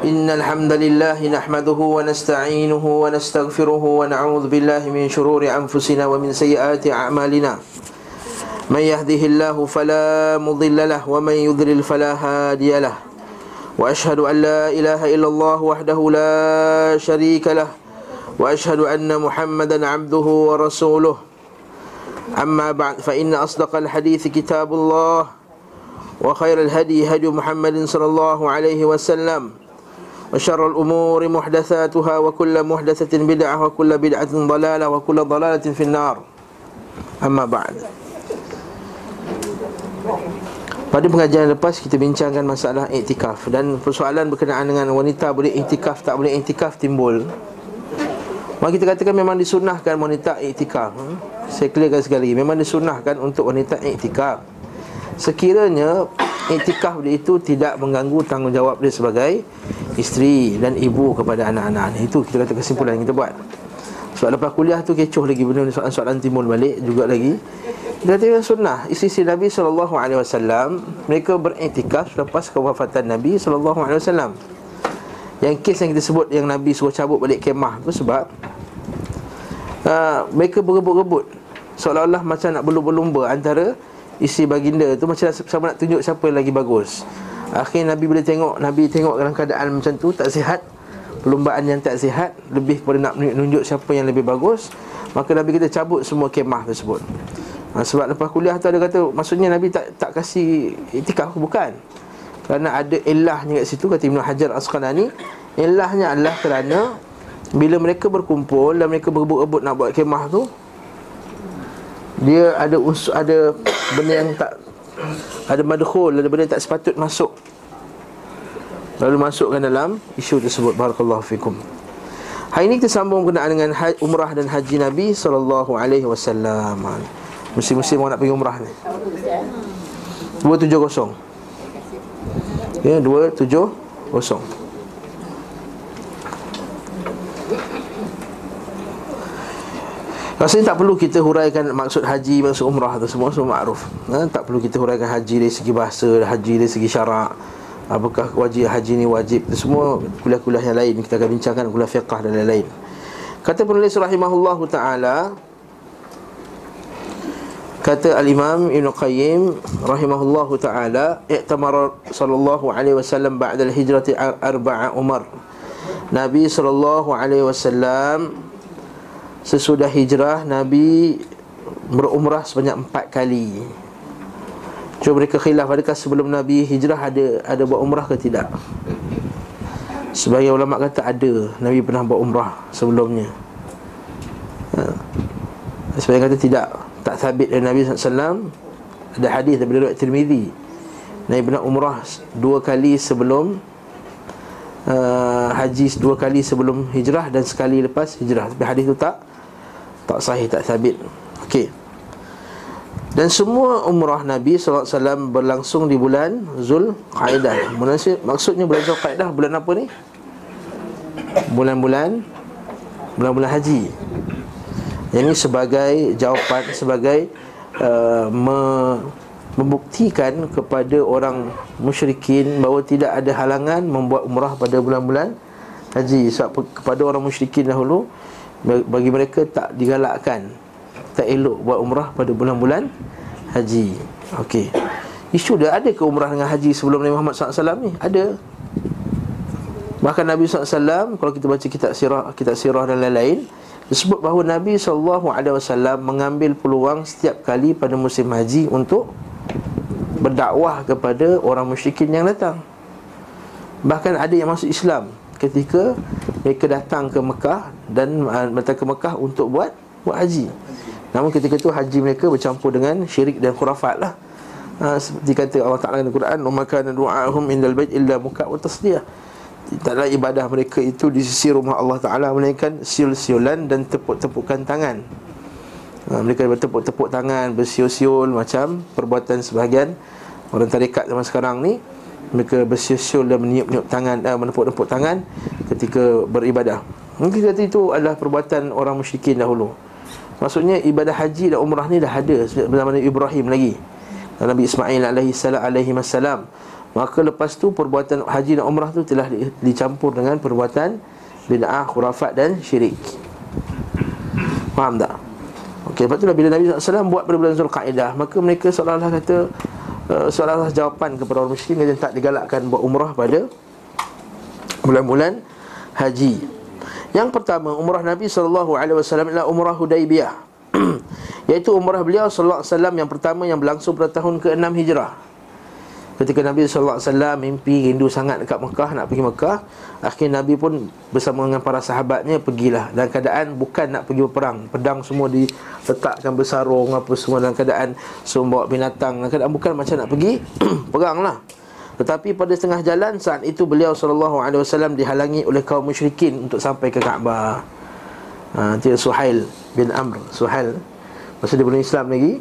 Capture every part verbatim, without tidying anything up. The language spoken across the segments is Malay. إن الحمد لله نحمده ونستعينه ونستغفره ونعوذ بالله من شرور أنفسنا ومن سيئات أعمالنا من يهده الله فلا مضل له ومن يضلل فلا هادي له وأشهد أن لا إله إلا الله وحده لا شريك له وأشهد أن محمدا عبده ورسوله أما بعد فإن أصدق الحديث كتاب الله وخير الهدي هدي محمد صلى الله عليه وسلم وشر الأمور محدثاتها وكل محدثة بدعة وكل بدعة ضلالة وكل ضلالة في النار. Amma ba'd. Pada pengajian lepas kita bincangkan masalah iktikaf dan persoalan berkenaan dengan wanita boleh iktikaf tak boleh iktikaf timbul. Maka kita katakan memang disunahkan wanita iktikaf. Saya clearkan sekali, memang disunahkan untuk wanita iktikaf sekiranya iktikaf dia itu tidak mengganggu tanggungjawab dia sebagai isteri dan ibu kepada anak-anak. Itu kita kata kesimpulan yang kita buat. Sebab lepas kuliah tu kecoh lagi benda soalan-soalan timbul balik juga lagi. Dia kata sunnah isteri Nabi sallallahu alaihi wasallam mereka beriktikaf selepas kewafatan Nabi sallallahu alaihi wasallam. Yang kes yang kita sebut yang Nabi suruh cabut balik kemah tu sebab uh, mereka berebut-rebut seolah-olah macam nak berlumba-lumba antara isteri baginda tu, macam sama nak tunjuk siapa yang lagi bagus. Akhirnya Nabi bila tengok, Nabi tengok dalam keadaan macam tu, tak sihat, perlombaan yang tak sihat, lebih kepada nak menunjuk siapa yang lebih bagus. Maka Nabi kita cabut semua kemah tersebut. ha, Sebab lepas kuliah tu ada kata, maksudnya Nabi tak tak kasih iktikaf ke? Bukan. Kerana ada ilahnya kat situ. Kata Ibn Hajar Asqalani, ilahnya adalah kerana bila mereka berkumpul dan mereka berebut-rebut nak buat kemah tu, dia ada usul, ada benda yang tak, ada madkhul, ada benda tak sepatut masuk, lalu masukkan dalam isu tersebut. Barakallahu fikum. Hari ini kita sambung berkenaan dengan umrah dan haji Nabi sallallahu alaihi wasallam. Musim-musim orang nak pergi umrah ni dua tujuh kosong. Ya, dua tujuh kosong. Rasanya tak perlu kita huraikan maksud haji, maksud umrah tu semua, semua makruf. ha, Tak perlu kita huraikan haji dari segi bahasa, haji dari segi syarak, apakah wajib haji ni wajib. Itu semua kuliah-kuliah yang lain kita akan bincangkan, kuliah fiqah dan lain-lain. Kata penulis rahimahullahu ta'ala, kata al-imam Ibn Qayyim rahimahullahu ta'ala, i'tamara sallallahu alaihi wasallam ba'da al-hijrati arba'a umar. Nabi sallallahu alaihi wasallam sesudah hijrah, Nabi berumrah sebanyak empat kali. Cuma mereka khilaf, adakah sebelum Nabi hijrah ada ada buat umrah ke tidak? Sebagai ulama' kata ada, Nabi pernah buat umrah sebelumnya. ha. Sebagai kata tidak, tak sabit dari Nabi sallallahu alaihi wasallam. Ada hadis daripada riwayat Tirmizi, Nabi pernah umrah dua kali sebelum uh, haji, dua kali sebelum hijrah dan sekali lepas hijrah. Tapi hadis tu tak Tak sahih, tak sabit. Okey. Dan semua umrah Nabi sallallahu alaihi wasallam berlangsung di bulan Dhul Qa'idah. Maksudnya bulan Dhul Qa'idah bulan apa ni? Bulan-bulan Bulan-bulan haji. Yang ini sebagai jawapan, sebagai uh, me- membuktikan kepada orang musyrikin bahawa tidak ada halangan membuat umrah pada bulan-bulan haji. Sebab pe- kepada orang musyrikin dahulu, bagi mereka tak digalakkan, tak elok buat umrah pada bulan-bulan haji. Okey. Isu dia, ada ke umrah dengan haji sebelum Nabi Muhammad sallallahu alaihi wasallam ni? Ada. Bahkan Nabi sallallahu alaihi wasallam, kalau kita baca kitab sirah, kitab sirah dan lain-lain, disebut bahawa Nabi sallallahu alaihi wasallam mengambil peluang setiap kali pada musim haji untuk berdakwah kepada orang musyrikin yang datang. Bahkan ada yang masuk Islam ketika mereka datang ke Mekah dan uh, datang ke Mekah untuk buat buat haji. Namun ketika itu haji mereka bercampur dengan syirik dan khurafat lah. Ha, seperti kata Allah Ta'ala dalam Al-Quran, "Wa makana du'a'ahum indal bait illa muka wa tasdiyah." Tidaklah ibadah mereka itu di sisi rumah Allah Ta'ala melainkan siul-siulan dan tepuk-tepukan tangan. Ha, mereka bertepuk-tepuk tangan, bersiul-siul macam perbuatan sebahagian orang tarikat zaman sekarang ni. Mereka bersiul-siul dan meniup-niup tangan, eh, menepuk-nepuk tangan ketika beribadah. Mungkin kata itu adalah perbuatan orang musyrikin dahulu. Maksudnya ibadah haji dan umrah ni dah ada sejak zaman Ibrahim lagi, Nabi Ismail alaihi salam alaihi masalam. Maka lepas tu perbuatan haji dan umrah tu telah dicampur dengan perbuatan bid'ah, khurafat dan syirik. Faham tak? Okey, lepas tu bila Nabi sallallahu alaihi wasallam buat pada bulan Dhul Qa'idah, maka mereka seolah-olah kata uh, seolah-olah jawapan kepada orang musyrik, mereka tak digalakkan buat umrah pada bulan-bulan haji. Yang pertama, umrah Nabi sallallahu alaihi wasallam adalah umrah Hudaybiyyah, iaitu umrah beliau sallallahu alaihi wasallam yang pertama yang berlangsung pada tahun ke enam Hijrah. Ketika Nabi sallallahu alaihi wasallam mimpi rindu sangat dekat Makkah, nak pergi Makkah, akhirnya Nabi pun bersama dengan para sahabatnya pergilah. Dalam keadaan bukan nak pergi berperang, pedang semua diletakkan, bersarung apa semua, dalam keadaan semua bawa binatang, dalam keadaan bukan macam nak pergi perang lah. Tetapi pada setengah jalan saat itu beliau sallallahu alaihi wasallam dihalangi oleh kaum musyrikin untuk sampai ke Ka'bah. ha, Dia Suhail bin Amr, Suhail masa dia belum Islam lagi,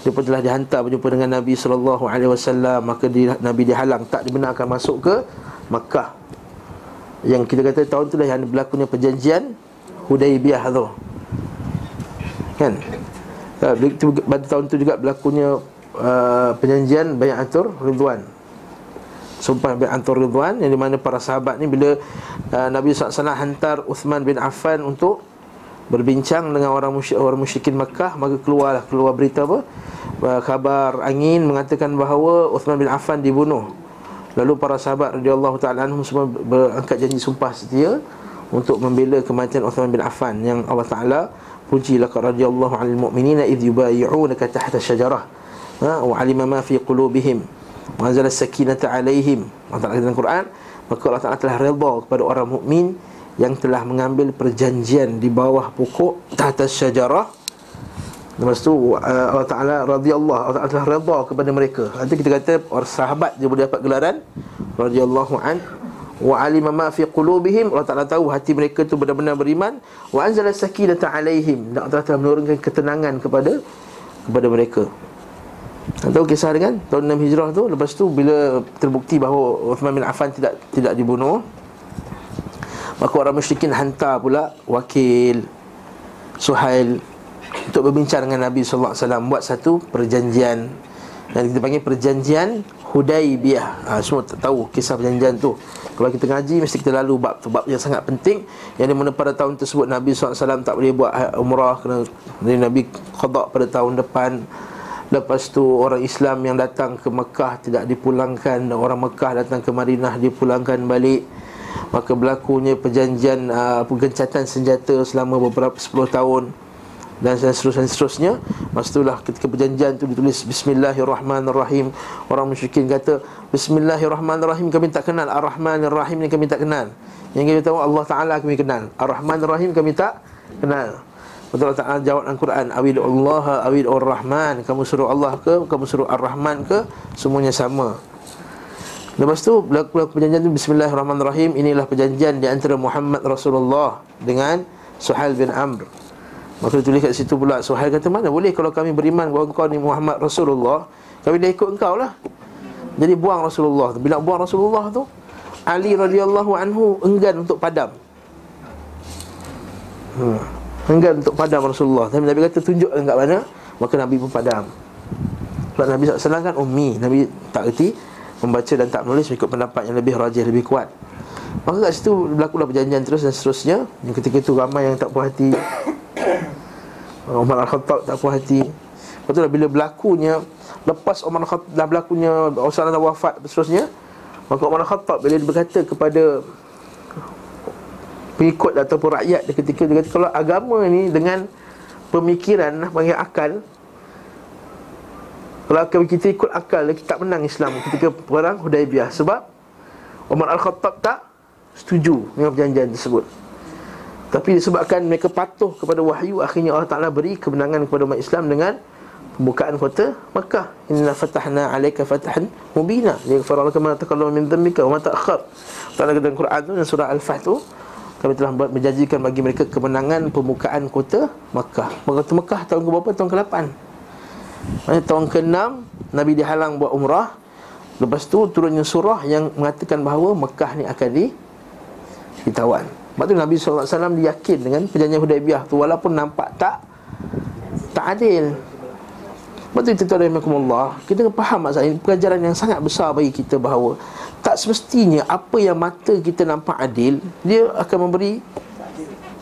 dia pun telah dihantar berjumpa dengan Nabi sallallahu alaihi wasallam. Maka di, Nabi dihalang, tak dibenarkan masuk ke Makkah. Yang kita kata tahun tu lah yang berlakunya perjanjian Hudaybiyyah tu, kan? Pada tahun tu juga berlakunya uh, perjanjian Bai'atur Ridwan, sumpah Bai'atur Ridwan, yang di mana para sahabat ni bila uh, Nabi sallallahu alaihi wasallam hantar Uthman bin Affan untuk berbincang dengan orang musyrik, orang musyrikin Makkah, maka keluarlah keluar berita apa? Uh, khabar angin mengatakan bahawa Uthman bin Affan dibunuh. Lalu para sahabat radhiyallahu taala anhum semua berangkat janji sumpah setia untuk membela kematian Uthman bin Affan, yang Allah Taala puji, laqad radhiyallahu 'anil mu'minina idh yubayyi'unaka tahta asy-syajarah wa 'alima ma fi qulubihim wa anzala as-sakinata 'alaihim. Allah Taala dalam Quran, maka Allah Taala telah redha kepada orang mukmin yang telah mengambil perjanjian di bawah pokok tahta syajarah. Lepas tu Allah Ta'ala radhiyallahu, Allah Ta'ala telah redha kepada mereka. Nanti kita kata orang sahabat dia boleh dapat gelaran radhiyallahu an, wa alima ma fi qulubihim, Allah Ta'ala tahu hati mereka tu benar-benar beriman, wa anzala sakinata alaihim, Allah Ta'ala telah menurunkan ketenangan kepada kepada mereka. Tahu kisah dengan tahun enam Hijrah tu. Lepas tu bila terbukti bahawa Uthman bin Affan tidak tidak dibunuh, maka orang musyrikin hantar pula wakil Suhail untuk berbincang dengan Nabi sallallahu alaihi wasallam, buat satu perjanjian yang kita panggil perjanjian Hudaybiyyah. ha, Semua tahu kisah perjanjian tu. Kalau kita ngaji, mesti kita lalu bab tu, bab yang sangat penting, yang dimana pada tahun tersebut Nabi sallallahu alaihi wasallam tak boleh buat umrah kerana Nabi qada pada tahun depan. Lepas tu orang Islam yang datang ke Mekah tidak dipulangkan, orang Mekah datang ke Madinah dipulangkan balik. Maka berlakunya perjanjian uh, penggencatan senjata selama beberapa sepuluh tahun dan seterusnya, seterusnya. Masa itulah ketika perjanjian tu ditulis bismillahirrahmanirrahim. Orang musyrikin kata bismillahirrahmanirrahim kami tak kenal, ar-rahmanirrahim ni kami tak kenal, yang kami tahu Allah Ta'ala kami kenal, ar-rahmanirrahim kami tak kenal. Betul Allah Ta'ala jawab Al-Quran, awidu Allah, awidu ar-rahman, kamu suruh Allah ke, kamu suruh ar-rahman ke, semuanya sama. Lepas tu berlaku perjanjian tu bismillahirrahmanirrahim. Inilah perjanjian di antara Muhammad Rasulullah dengan Suhail bin Amr. Maka tulis kat situ pula, Suhail kata mana boleh kalau kami beriman bahawa kau ni Muhammad Rasulullah, kami dah ikut engkau lah. Jadi buang Rasulullah tu. Bila buang Rasulullah tu, Ali radhiyallahu anhu enggan untuk padam. hmm. Enggan untuk padam Rasulullah. Tapi Nabi kata tunjukkan kat mana, maka Nabi pun padam. Sebab Nabi sallallahu alaihi wasallam kan ummi, Nabi tak erti membaca dan tak menulis, ikut pendapat yang lebih rajih, lebih kuat. Maka kat situ berlakulah perjanjian terus dan seterusnya. Yang ketika itu ramai yang tak puas hati, Umar al-Khattab tak puas hati. Lepas tu bila berlakunya, lepas Umar al-Khattab dah berlakunya, Uthman dah wafat seterusnya, maka Umar al-Khattab bila dia berkata kepada pengikut ataupun rakyat dia ketika, dia kata kalau agama ni dengan pemikiran, panggil akal, kalau kita ikut akal, kita tak menang Islam ketika perang Hudaybiyyah. Sebab Umar al-Khattab tak setuju dengan perjanjian tersebut. Tapi disebabkan mereka patuh kepada wahyu, akhirnya Allah Ta'ala beri kemenangan kepada umat Islam dengan pembukaan kota Makkah. Inna fatahna alaika fatahan mubina liyaghfira laka ma taqaddama min dhanbika wa ma ta'akhkhar. Ta'ala kata dalam Quran tu, dalam surah Al-Fath tu, kami telah menjanjikan bagi mereka kemenangan pembukaan kota Makkah. Kota Makkah tahun ke berapa? Tahun ke lapan. Tahun ke enam Nabi dihalang buat umrah. Lepas tu turunnya surah yang mengatakan bahawa Mekah ni akan di ditawan. Sebab tu Nabi sallallahu alaihi wasallam yakin dengan perjanjian Hudaybiyyah tu, walaupun nampak tak tak adil. Betul kita tuan-tuan rahimakumullah, kita faham maksud ini pelajaran yang sangat besar bagi kita bahawa tak semestinya apa yang mata kita nampak adil dia akan memberi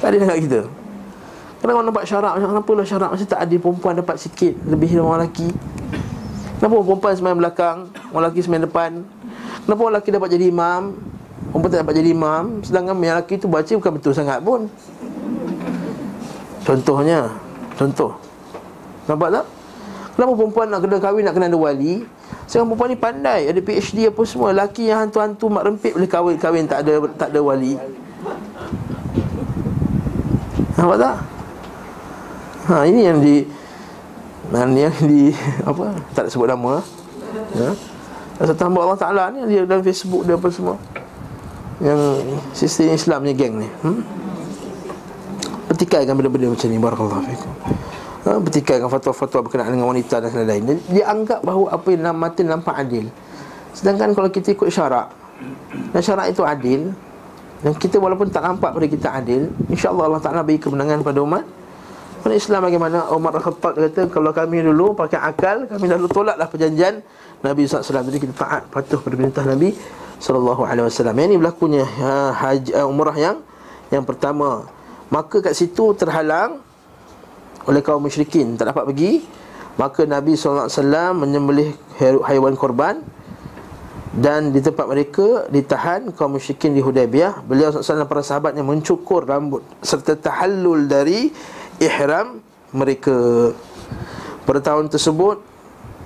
tak adil dekat kita. Kadang orang nampak syarak, kenapa lah syarak mesti tak adil, perempuan dapat sikit lebih dari orang lelaki. Kenapa perempuan semain belakang, orang lelaki semain depan? Kenapa orang lelaki dapat jadi imam, perempuan tak dapat jadi imam? Sedangkan yang lelaki tu baca bukan betul sangat pun. Contohnya, contoh, nampak tak? Kenapa perempuan nak kena kahwin, nak kena ada wali? Sekarang perempuan ni pandai, ada P H D apa semua. Lelaki yang hantu-hantu mak rempit boleh kahwin, kahwin tak ada tak ada wali. Nampak tak? Ha, ini yang di yang di apa? Tak sebut nama. Ya. Ada satu hamba Allah Taala ni dia dalam Facebook dia apa semua. Yang sistem Islam ni geng ni. Hmm? Petikaikan benda-benda macam ni, barakallahu fikum. Ha, bertikaikan fatwa-fatwa berkenaan dengan wanita dan lain-lain. Dia, dia anggap bahawa apa yang mata nampak adil. Sedangkan kalau kita ikut syarak, dan syarak itu adil, dan kita walaupun tak nampak pada kita adil, insya-Allah Allah Taala bagi kemenangan pada umat pada Islam. Bagaimana Umar al-Khattab kata, kalau kami dulu pakai akal, kami dahulu tolaklah perjanjian Nabi sallallahu alaihi wasallam. Jadi kita taat patuh pada perintah Nabi sallallahu alaihi wasallam. Ini berlakunya ha, haji, uh, umrah yang yang pertama. Maka kat situ terhalang oleh kaum musyrikin, tak dapat pergi. Maka Nabi sallallahu alaihi wasallam menyembelih haiwan korban, dan di tempat mereka ditahan kaum musyrikin di Hudaybiyyah. Beliau sallallahu alaihi wasallam para sahabatnya mencukur rambut serta tahallul dari ihram mereka. Pada tahun tersebut,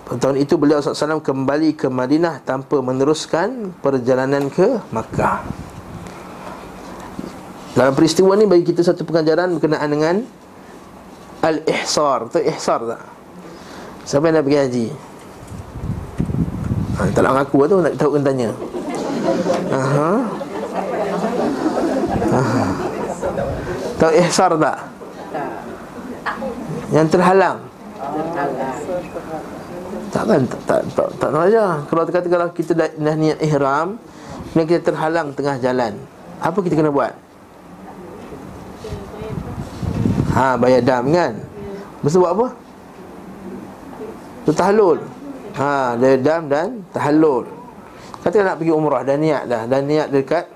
pada tahun itu beliau sallallahu alaihi wasallam kembali ke Madinah tanpa meneruskan perjalanan ke Makkah. Dalam peristiwa ni bagi kita satu pengajaran berkenaan dengan al-ihsar. Betul ihsar tak? Siapa yang nak pergi haji? Ha, tak nak mengaku tu, nak tahu kena tanya. Aha. Aha. Tahu ihsar tak? Yang terhalang. Takkan tak tak tak, tak nak aja. Kalau katakanlah kita dah, dah niat ihram, kemudian kita terhalang tengah jalan, apa kita kena buat? Ha, bayar dam kan? Mesti buat apa? Tu tahallul. Ha, bayar dam dan tahallul. Kata nak pergi umrah, dah niat dah. Dah niat dekat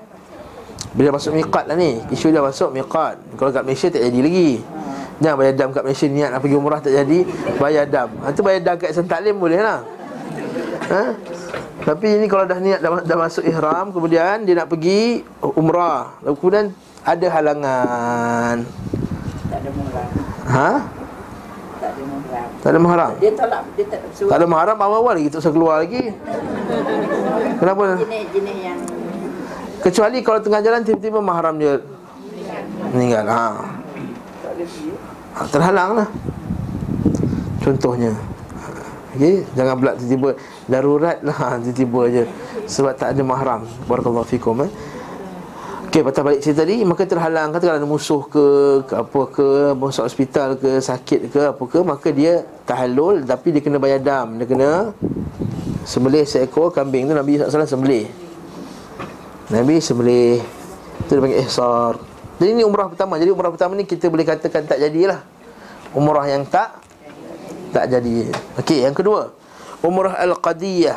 bila masuk miqat lah ni. Isu dah masuk miqat. Kalau kat Malaysia tak jadi lagi. Jangan bayar dam kat Malaysia, niat nak pergi umrah tak jadi, bayar dam. Ha, tu bayar dam kat Islam Taklim boleh lah. Ha? Tapi ini kalau dah niat dah, dah masuk ihram, kemudian dia nak pergi umrah, lalu kemudian ada halangan. Ha? Tak ada mahram. Tak ada mahram. Dia tolak, dia tak suruh. Tak ada mahram awal-awal lagi, tak usah keluar lagi. Kenapa? Jenis-jenis yang kecuali kalau tengah jalan tiba-tiba mahram dia meninggal. Ha. Ha, terhalanglah. Contohnya. Okey, jangan pula tiba-tiba daruratlah, tiba-tiba aje sebab tak ada mahram. Barakallahu fikum. Eh? Okey, patah balik cerita tadi. Maka terhalang, katakan ada musuh ke, ke apa ke, masuk hospital ke, sakit ke, apa ke, maka dia tahallul. Tapi dia kena bayar dam. Dia kena sembelih seekor kambing tu. Nabi sallallahu alaihi wasallam sembelih. Nabi sembelih. Itu dia panggil ihsar. Jadi ni umrah pertama. Jadi umrah pertama ni kita boleh katakan tak jadilah. Umrah yang tak Tak jadi. Okey, yang kedua, umrah al-Qadiyyah.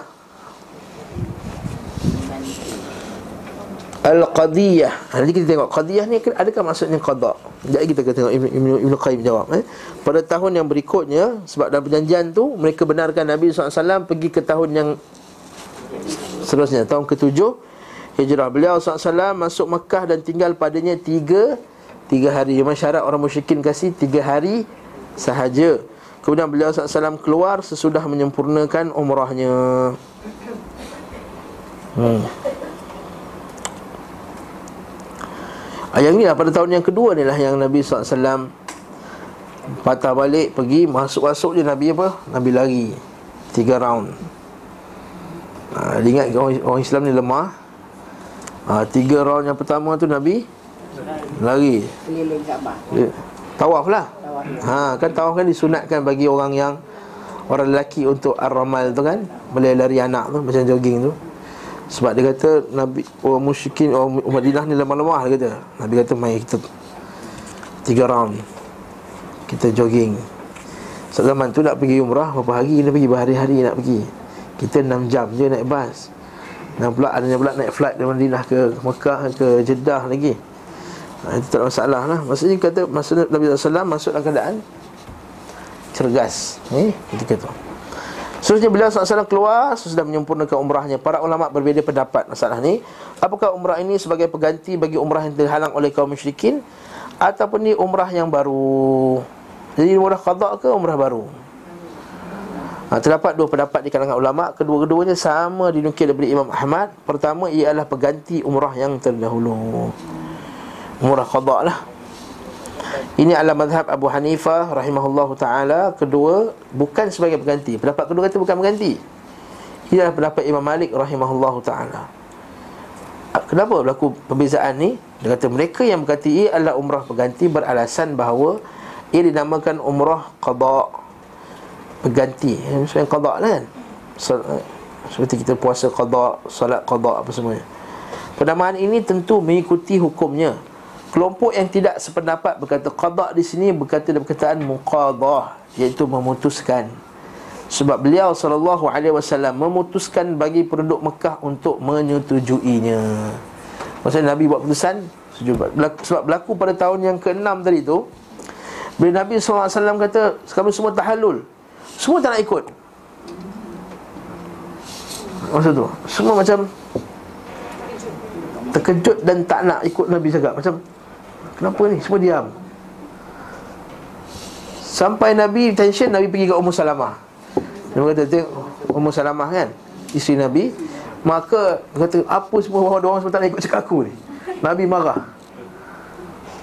Al-Qadiyyah. Nanti kita tengok Qadiyyah ni adakah maksudnya qada. Sekejap kita akan tengok Ibn, Ibn, Ibn Qayyim jawab eh? Pada tahun yang berikutnya, sebab dalam perjanjian tu mereka benarkan Nabi sallallahu alaihi wasallam pergi ke tahun yang seterusnya, tahun ketujuh Hijrah. Beliau sallallahu alaihi wasallam masuk Mekah dan tinggal padanya tiga Tiga hari. Memang syarat orang musyrikin kasih tiga hari sahaja. Kemudian beliau sallallahu alaihi wasallam keluar sesudah menyempurnakan umrahnya. Hmm. Yang ni lah, pada tahun yang kedua ni lah yang Nabi sallallahu alaihi wasallam patah balik, pergi, masuk-masuk je Nabi apa? Nabi lari Tiga round. ha, Dia ingat orang, orang Islam ni lemah. ha, Tiga round yang pertama tu Nabi lari. Keliling Ka'bah, tawaf lah. ha, Kan tawaf kan disunatkan bagi orang yang orang lelaki untuk ar-ramal tu kan, boleh lari anak tu, macam jogging tu. Sebab dia kata Nabi, orang musyrikin, orang Madinah ni lemah-lemah, dia kata. Nabi kata, mari kita tiga round, kita jogging. zaman tu nak pergi umrah berapa hari dia pergi, berhari-hari nak pergi. Kita enam jam je naik bas. Dan pula ada pula naik flight dari Madinah ke Makkah ke Jeddah lagi. Ha, itu tak ada masalah lah. Maksudnya kata maksudnya Nabi sallallahu alaihi wasallam masuk dalam keadaan cergas. Ni eh, ketika tu. Seterusnya beliau sallallahu alaihi wasallam keluar sesudah menyempurnakan umrahnya. Para ulama berbeza pendapat masalah ni. Apakah umrah ini sebagai pengganti bagi umrah yang terhalang oleh kaum musyrikin ataupun ni umrah yang baru? Jadi umrah qada ke umrah baru? Ha, terdapat dua pendapat di kalangan ulama. Kedua-duanya sama dinukil daripada Imam Ahmad. Pertama ialah pengganti umrah yang terdahulu, umrah qada lah. Ini ala mazhab Abu Hanifah rahimahullahu ta'ala. Kedua, bukan sebagai pengganti. Pendapat kedua kata bukan pengganti. Ini adalah pendapat Imam Malik rahimahullahu ta'ala. Kenapa berlaku perbezaan ni? Dia kata mereka yang berkata ia adalah umrah pengganti beralasan bahawa ia dinamakan umrah qada, pengganti. Maksudnya qada kan, seperti kita puasa qada, salat qada, apa semuanya. Penamaan ini tentu mengikuti hukumnya. Kelompok yang tidak sependapat berkata qada di sini berkata dalam perkataan muqadah, iaitu memutuskan. Sebab beliau sallallahu alaihi wasallam memutuskan bagi penduduk Mekah untuk menyetujuinya. Maksudnya Nabi buat keputusan. Sebab berlaku pada tahun yang keenam tadi tu, bila Nabi sallallahu alaihi wasallam kata kamu semua tahallul, semua tak nak ikut. Maksud tu semua macam terkejut dan tak nak ikut Nabi cakap. Macam kenapa ni? Semua diam. Sampai Nabi tension, Nabi pergi ke Ummu Salamah. Dia kata, Ummu Salamah kan, isteri Nabi. Maka kata, apa semua bahawa diorang semua tak nak ikut cakap aku ni? Nabi marah,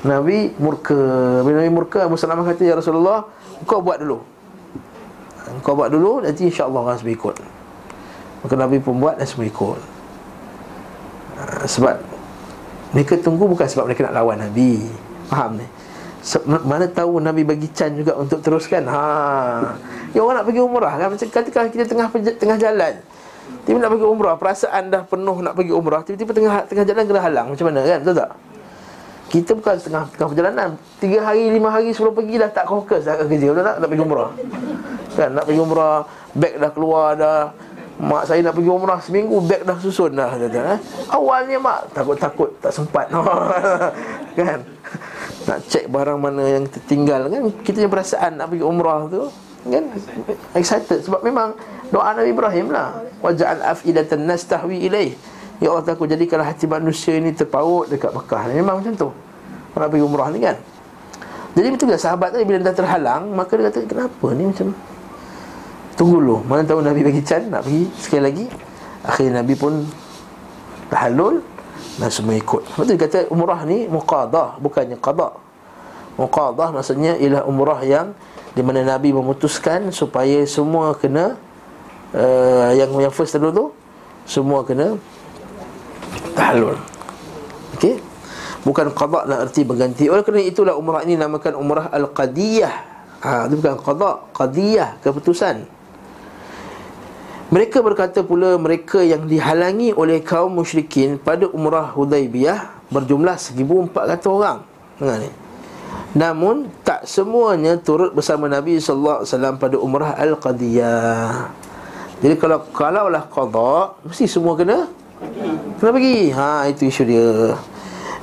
Nabi murka. Bila Nabi murka, Ummu Salamah kata, ya Rasulullah, kau buat dulu, kau buat dulu, nanti insyaAllah orang semua ikut. Maka Nabi pun buat dan semua ikut. Ha, sebab mereka tunggu bukan sebab mereka nak lawan Nabi. Faham ni? Se- mana tahu Nabi bagi can juga untuk teruskan. Ha, ya, orang nak pergi umrah kan? Macam katakan kita tengah tengah jalan, tiba-tiba nak pergi umrah, perasaan dah penuh nak pergi umrah, tiba-tiba tengah tengah jalan kena halang. Macam mana kan? Betul tak? Kita bukan tengah tengah perjalanan, tiga hari lima hari sebelum pergi dah tak fokus dah kerja. Betul tak? Nak pergi umrah kan? Nak pergi umrah, beg dah keluar dah. Mak saya nak pergi umrah seminggu, beg dah susun dah, kata, eh? Awalnya mak takut-takut tak sempat kan? Nak cek barang mana yang tertinggal kan? Kita punya perasaan nak pergi umrah tu kan? Excited. Sebab memang doa Nabi Ibrahim lah, waja'al af'idatan nas tahwi ilaih. Ya Allah, aku jadikanlah hati manusia ini terpaut dekat Mekah. Memang macam tu nak pergi umrah ni kan? Jadi betul tak sahabat tadi bila dah terhalang, maka dia kata kenapa ni macam tunggu dulu, mana tahu Nabi bagi can nak pergi sekali lagi. Akhirnya Nabi pun tahallul dan semua ikut. Maksudnya dia kata umrah ni muqadah, bukannya qada. Muqadah maksudnya ialah umrah yang di mana Nabi memutuskan supaya semua kena uh, yang yang first dulu tu semua kena tahallul. Okey, bukan qada dalam erti berganti. Oleh kerana itulah umrah ini namakan umrah al-qadiyah. Ha, itu bukan qada, qadiyah, keputusan. Mereka berkata pula mereka yang dihalangi oleh kaum musyrikin pada umrah Hudaybiyyah berjumlah seribu empat ratus orang. Dengar ni. Namun tak semuanya turut bersama Nabi sallallahu alaihi wasallam pada umrah al-qadiyah. Jadi kalau kalaulah qada, mesti semua kena kena pergi. Ha, itu isu dia.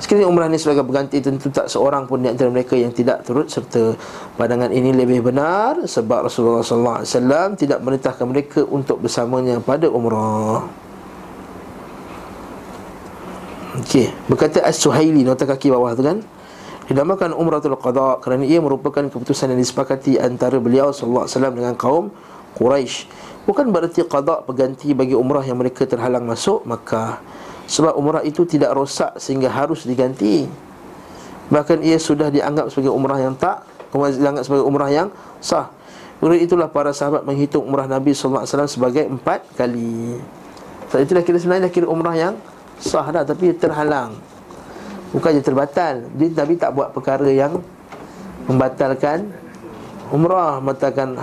Sekiranya umrah ini sebagai pengganti, tentu tak seorang pun di antara mereka yang tidak turut serta. Pandangan ini lebih benar sebab Rasulullah sallallahu alaihi wasallam tidak merintahkan mereka untuk bersamanya pada umrah. Okey, berkata As-Sahihain, nota kaki bawah tu kan, dinamakan umratul qada kerana ia merupakan keputusan yang disepakati antara beliau sallallahu alaihi wasallam dengan kaum Quraisy. Bukan bererti qada pengganti bagi umrah yang mereka terhalang masuk Makkah. Sebab umrah itu tidak rosak sehingga harus diganti. Bahkan ia sudah dianggap sebagai umrah yang tak dianggap sebagai umrah yang sah. Oleh itulah para sahabat menghitung umrah Nabi sallallahu alaihi wasallam sebagai empat kali. Sebab itulah kira sebenarnya dah kira umrah yang sah dah, tapi terhalang, bukan je terbatal. Jadi Nabi tak buat perkara yang membatalkan umrah, membatalkan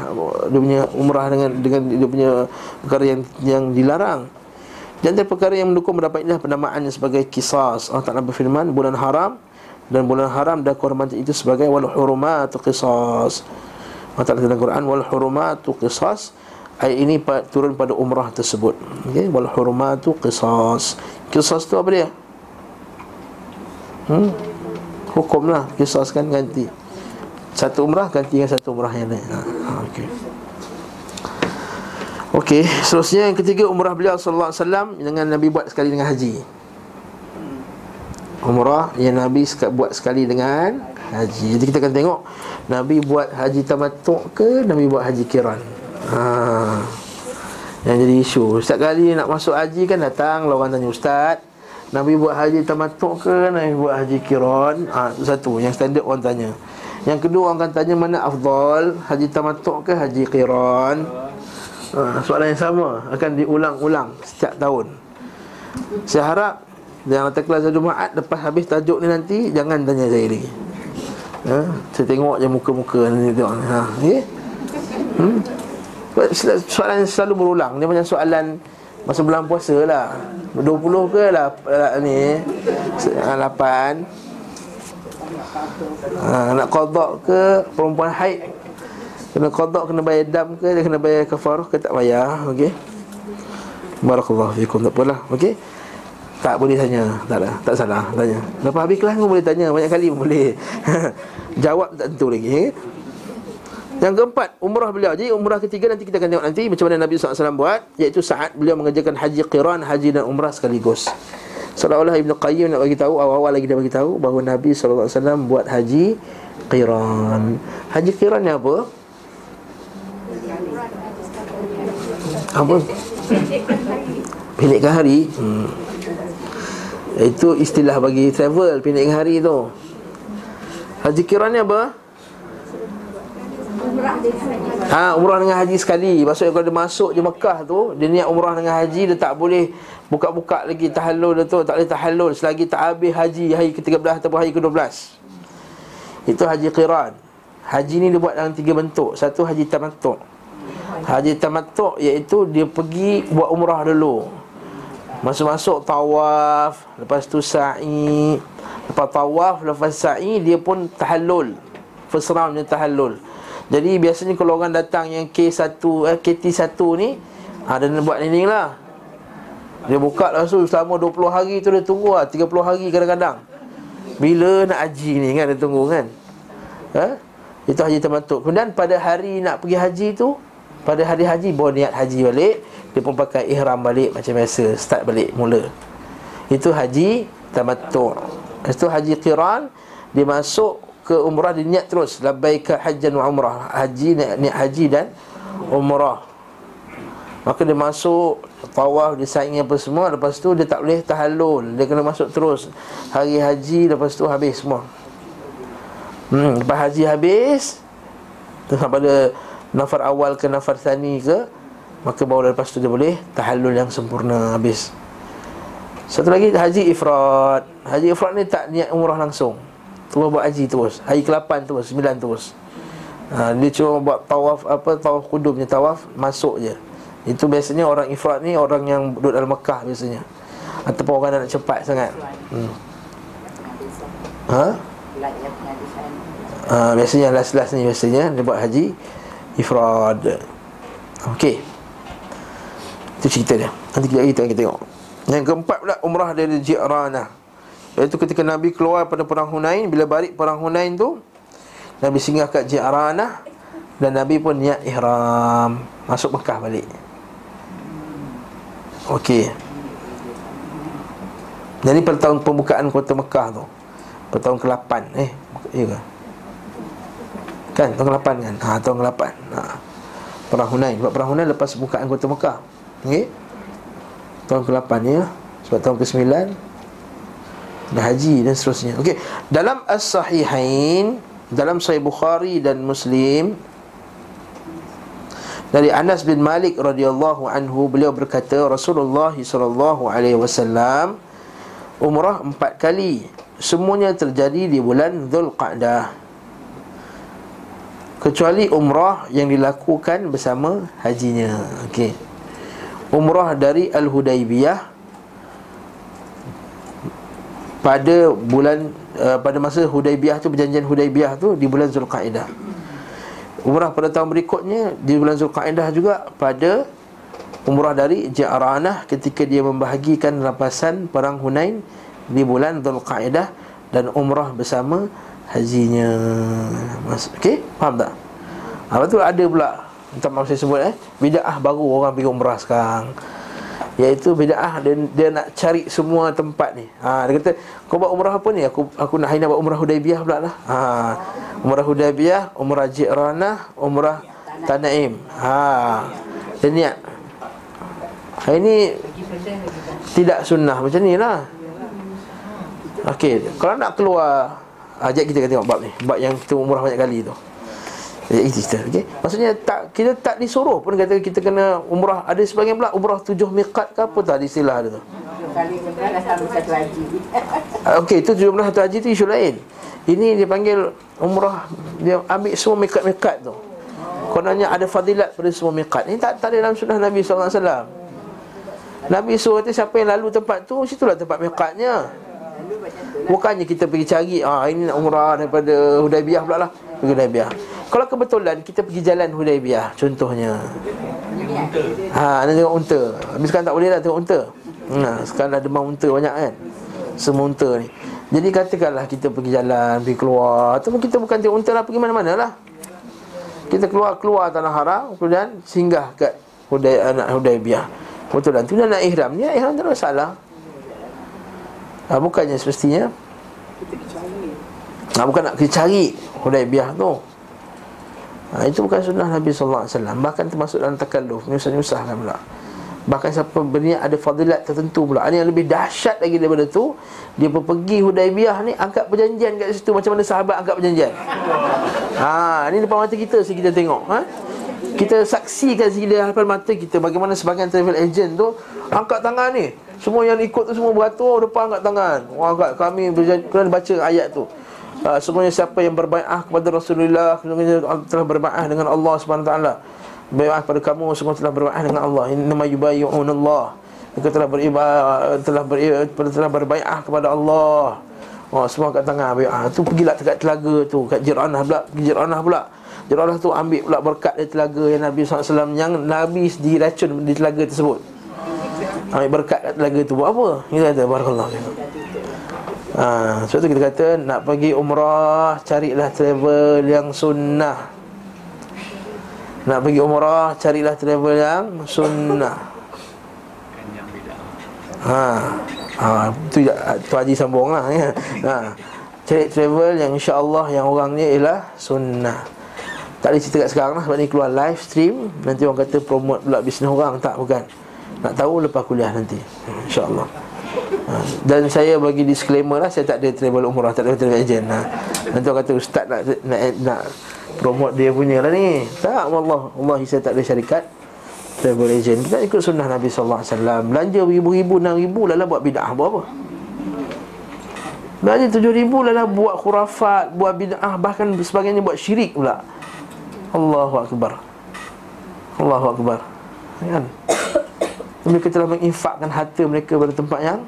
dia punya umrah dengan dengan dia punya perkara yang yang dilarang. Dan antara perkara yang mendukung pendapat inilah penamaannya sebagai qisas. Allah Ta'ala berfirman, bulan haram, dan bulan haram dan kehormatan itu sebagai wal hurumatu qisas. Allah Ta'ala kata dalam Quran, wal hurumatu qisas. Ayat ini turun pada umrah tersebut. Okey, wal hurumatu qisas. Qisas tu apa dia? Hmm? Hukum lah. Qisas kan ganti. Satu umrah ganti dengan satu umrah yang lain. Ha, okey. Okey, seterusnya yang ketiga umrah beliau sallallahu alaihi wasallam dengan Nabi buat sekali dengan haji. Umrah yang Nabi buat sekali dengan haji. Jadi kita akan tengok Nabi buat haji tamattu' ke Nabi buat haji qiran. Ha. Yang jadi isu. Setiap kali nak masuk haji kan datang orang tanya, ustaz, Nabi buat haji tamattu' ke Nabi buat haji qiran? Ha, satu yang standard orang tanya. Yang kedua orang akan tanya mana afdal, haji tamattu' ke haji qiran? Ha, soalan yang sama akan diulang-ulang setiap tahun. Saya harap yang datang kelas Jumaat lepas habis tajuk ni nanti jangan tanya saya lagi. Ha, saya tengok je muka-muka ni tengok. Ha, okey. Hmm. Soalan selalu berulang. Dia macam soalan masa bulan puasa lah. dua puluh ke lah ni? lapan. Ha, nak qada ke perempuan haid? Kena qada, kena bayar dam ke, dia kena bayar kafarah ke tak bayar? Okey. Barakallahu fikum, tak apalah. Okey. Tak boleh tanya, tak ada, tak salah tanya. Lepas habis kelas pun boleh tanya, banyak kali pun boleh. Jawab tak tentu lagi. Yang keempat, umrah beliau. Jadi umrah ketiga nanti kita akan tengok nanti macam mana Nabi sallallahu alaihi wasallam buat, iaitu saat beliau mengerjakan haji qiran, haji dan umrah sekaligus. Seolah-olah Ibn Qayyim nak bagi tahu, awal-awal lagi dia bagi tahu bahawa Nabi sallallahu alaihi wasallam buat haji qiran. Haji qiran ni apa? Apa? Pendekkan hari. Hmm. Itu istilah bagi travel, pendek hari tu. Haji qiran ni apa? Ha, umrah dengan haji sekali. Maksudnya kalau dia masuk je Mekah tu, dia niat umrah dengan haji, dia tak boleh buka-buka lagi tahallul dia tu. Tak boleh tahallul selagi tak habis haji hari ke tiga belas ataupun hari ke dua belas. Itu haji qiran. Haji ni dia buat dalam tiga bentuk. Satu, haji tamattu'. Haji tamattu' iaitu dia pergi buat umrah dulu, masuk-masuk tawaf, lepas tu sa'i. Lepas tawaf, lepas sa'i, dia pun tahallul. First round dia tahallul. Jadi biasanya kalau orang datang yang K satu, eh, K T satu ni, ha, dia buat ni lah. Dia buka langsung selama dua puluh hari tu dia tunggu lah, tiga puluh hari kadang-kadang. Bila nak haji ni kan dia tunggu kan, ha? Itu haji tamattu'. Kemudian pada hari nak pergi haji tu, pada hari haji bawa niat haji balik, dia pun pakai ihram balik macam biasa, start balik mula. Itu haji tamattu'. Itu haji qiran, dia masuk ke umrah, dia niat terus labbaika hajjan wa umrah. Haji niat, niat haji dan umrah. Maka dia masuk tawaf, dia sa'i apa semua, lepas tu dia tak boleh tahallul. Dia kena masuk terus hari haji, lepas tu habis semua. Hmm, lepas haji habis, daripada nafar awal ke nafar thani ke, maka baru lepas tu dia boleh tahallul yang sempurna habis. Satu lagi haji ifrat. Haji ifrat ni tak niat umrah langsung, terus buat haji terus. Hari ke lapan terus, sembilan terus. Ha, dia cuma buat tawaf apa tawaf qudum je, tawaf masuk je. Itu biasanya orang ifrat ni orang yang duduk dalam Mekah biasanya, ataupun orang nak cepat sangat. Hmm. Ha? Ha, biasanya last-last ni biasanya dia buat haji ifrat. Okey. Itu cerita dia. Nanti kita akan tengok. Yang keempat pula umrah dari Ji'ranah, iaitu ketika Nabi keluar pada Perang Hunain. Bila balik Perang Hunain tu, Nabi singgah kat Ji'ranah, dan Nabi pun niat ihram, masuk Mekah balik. Okey. Jadi pada tahun pembukaan kota Mekah tu, pada tahun ke lapan. Eh, ya ke? Kan, tahun ke lapan kan? Ha, tahun ke lapan. Ha, Perang Hunain. Sebab Perang Hunain lepas pembukaan kota Mekah. Okay? Tahun ke lapan ya. Sebab tahun ke sembilan dah haji dan seterusnya. Okey, dalam As-Sahihain, dalam Sahih Bukhari dan Muslim, dari Anas bin Malik radhiyallahu anhu, beliau berkata Rasulullah sallallahu alaihi wasallam umrah empat kali. Semuanya terjadi di bulan Dhul Qa'idah, kecuali umrah yang dilakukan bersama hajinya. Okey. Umrah dari Al-Hudaybiyyah pada bulan uh, pada masa Hudaybiyyah tu, perjanjian Hudaybiyyah tu di bulan Dhul Qa'idah. Umrah pada tahun berikutnya di bulan Zulqa'dah juga pada umrah dari Ji'ranah ketika dia membahagikan rapasan Perang Hunain di bulan Dhul Qa'idah, dan umrah bersama hajinya. Okey, faham tak? Lepas tu ada pula, entah maaf saya sebut eh, bid'ah baru orang pergi umrah sekarang, iaitu bid'ah dia, dia nak cari semua tempat ni. Ha, dia kata, kau buat umrah apa ni? Aku aku nak hari nak buat umrah Hudaybiyyah pula lah. Ha, umrah Hudaybiyyah, umrah Ji'ranah, umrah Tanaim. Ha, dia niat. Hari ni tidak sunnah macam ni lah. Okey, kalau nak keluar, ajak kita tengok bab ni, bab yang kita umrah banyak kali tu. Ajak kita, okey. Maksudnya tak, kita tak disuruh pun kata kita kena umrah. Ada sebahagian pula umrah tujuh miqat ke apa tak, istilah dia tu. Okey, itu jumlah satu haji tu isu lain. Ini dia panggil umrah, dia ambil semua miqat-miqat tu. Kononnya ada fadilat pada semua miqat. Ini tak, tak ada dalam sunnah Nabi sallallahu alaihi wasallam. Nabi suruh kata siapa yang lalu tempat tu, situlah tempat miqatnya. Bukannya kita pergi cari, ah ini nak umrah daripada Hudaybiyyah pula lah, pergi Hudaybiyyah. Kalau kebetulan kita pergi jalan Hudaybiyyah contohnya, ha, nak tengok unta. Habis sekarang tak boleh dah tengok unta. Nah, sekarang dah demam unta banyak kan, semua unta ni. Jadi katakanlah kita pergi jalan, pergi keluar, ataupun kita bukan tengok unta lah, pergi mana-mana lah. Kita keluar-keluar tanah haram, kemudian singgah kat Hudaybiyyah. Kebetulan tu dah nak ihram, ni ihram tak ada masalah. Ha, bukannya semestinya ha, bukan nak kita cari Hudaybiyyah tu, ha, itu bukan sunnah Nabi sallallahu alaihi wasallam. Bahkan termasuk dalam takalluf, nyusah-nyusahkan pula. Bahkan siapa berniat ada fadilat tertentu pula. Ini yang lebih dahsyat lagi daripada tu, dia pergi Hudaybiyyah ni angkat perjanjian kat situ. Macam mana sahabat angkat perjanjian, ha, ini depan mata kita, kita tengok, ha? Kita saksikan sehingga depan mata kita bagaimana sebagian travel agent tu angkat tangan ni. Semua yang ikut tu semua beratur depan angkat tangan. Wah, angkat kami kena baca ayat tu. Uh, semuanya siapa yang berbai'ah kepada Rasulullah, telah berbai'ah dengan Allah Subhanahu Wa Taala. Berbai'ah kepada kamu semua telah berbai'ah dengan Allah. Innama yubayyi'una Allah. Mereka telah beribadah, telah beribadah, telah berbai'ah kepada Allah. Wah, semua angkat tangan bai'ah. Tu pergilah dekat telaga tu, kat Ji'ranah pula, Ji'ranah pula. Ji'ranah tu ambil pula berkat dari telaga yang Nabi sallallahu alaihi wasallam, yang Nabi diracun di telaga tersebut. Ambil berkat kat telaga tu buat apa? Kita kata barakallahu fiik. Ha, sebab tu kita kata nak pergi umrah, carilah travel yang sunnah. Nak pergi umrah, carilah travel yang sunnah. Ha, ha, tu tu haji sambunglah ya. Ha, cari travel yang insya-Allah yang orangnya ialah sunnah. Tak ada cerita kat sekarang lah, sebab ni keluar live stream, nanti orang kata promote pula bisnes orang. Tak, bukan. Nak tahu lepas kuliah nanti, insya-Allah. Ha, dan saya bagi disclaimer lah, saya tak ada travel umrah, tak ada travel agent. Ha, nanti orang kata ustaz nak nak, nak promote dia punya lah ni. Tak, wallah, wallahi saya tak ada syarikat travel agent. Kita ikut sunnah Nabi sallallahu alaihi wasallam. Belanja ribu-ribu, enam ribu lalah buat bid'ah, buat apa? Belanja tujuh ribu lalah buat khurafat, buat bid'ah, bahkan sebagainya, buat syirik pula. Allahu akbar. Allahu akbar. Kan? Mereka telah menginfakkan harta mereka pada tempat yang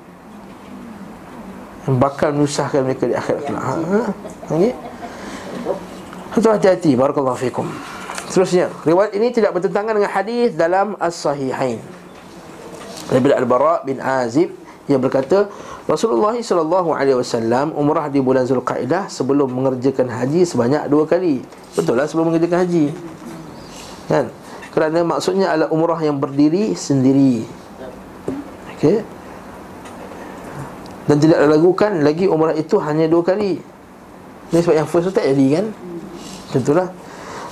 bakal menyusahkan mereka di akhirat kelak. Ha, okey. Hati-hati, barakallahu fikum. Seterusnya, riwayat ini tidak bertentangan dengan hadis dalam As-Sahihain. Daripada Al-Bara' bin Azib, ia berkata, Rasulullah sallallahu alaihi wasallam umrah di bulan Zulqa'dah sebelum mengerjakan haji sebanyak dua kali. Betul lah, sebelum mengerjakan haji. Kan? Kerana maksudnya adalah umrah yang berdiri sendiri. Okey. Dan tidak diragukan lagi umrah itu hanya dua kali. Ini sebab yang first tu tak jadi kan. Tentulah.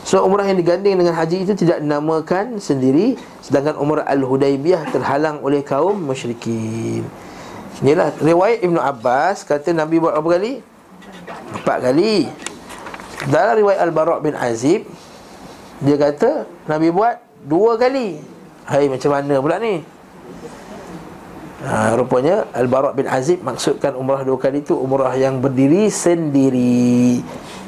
So umrah yang diganding dengan haji itu tidak dinamakan sendiri, sedangkan umrah Al-Hudaybiyyah terhalang oleh kaum musyrikin. Inilah riwayat Ibn Abbas kata Nabi buat berapa kali? Empat kali. Dalam riwayat Al-Bara' bin Azib, dia kata Nabi buat dua kali. Hai, macam mana pula ni? Ha, rupanya Al-Bara' bin Azib maksudkan umrah dua kali tu umrah yang berdiri sendiri,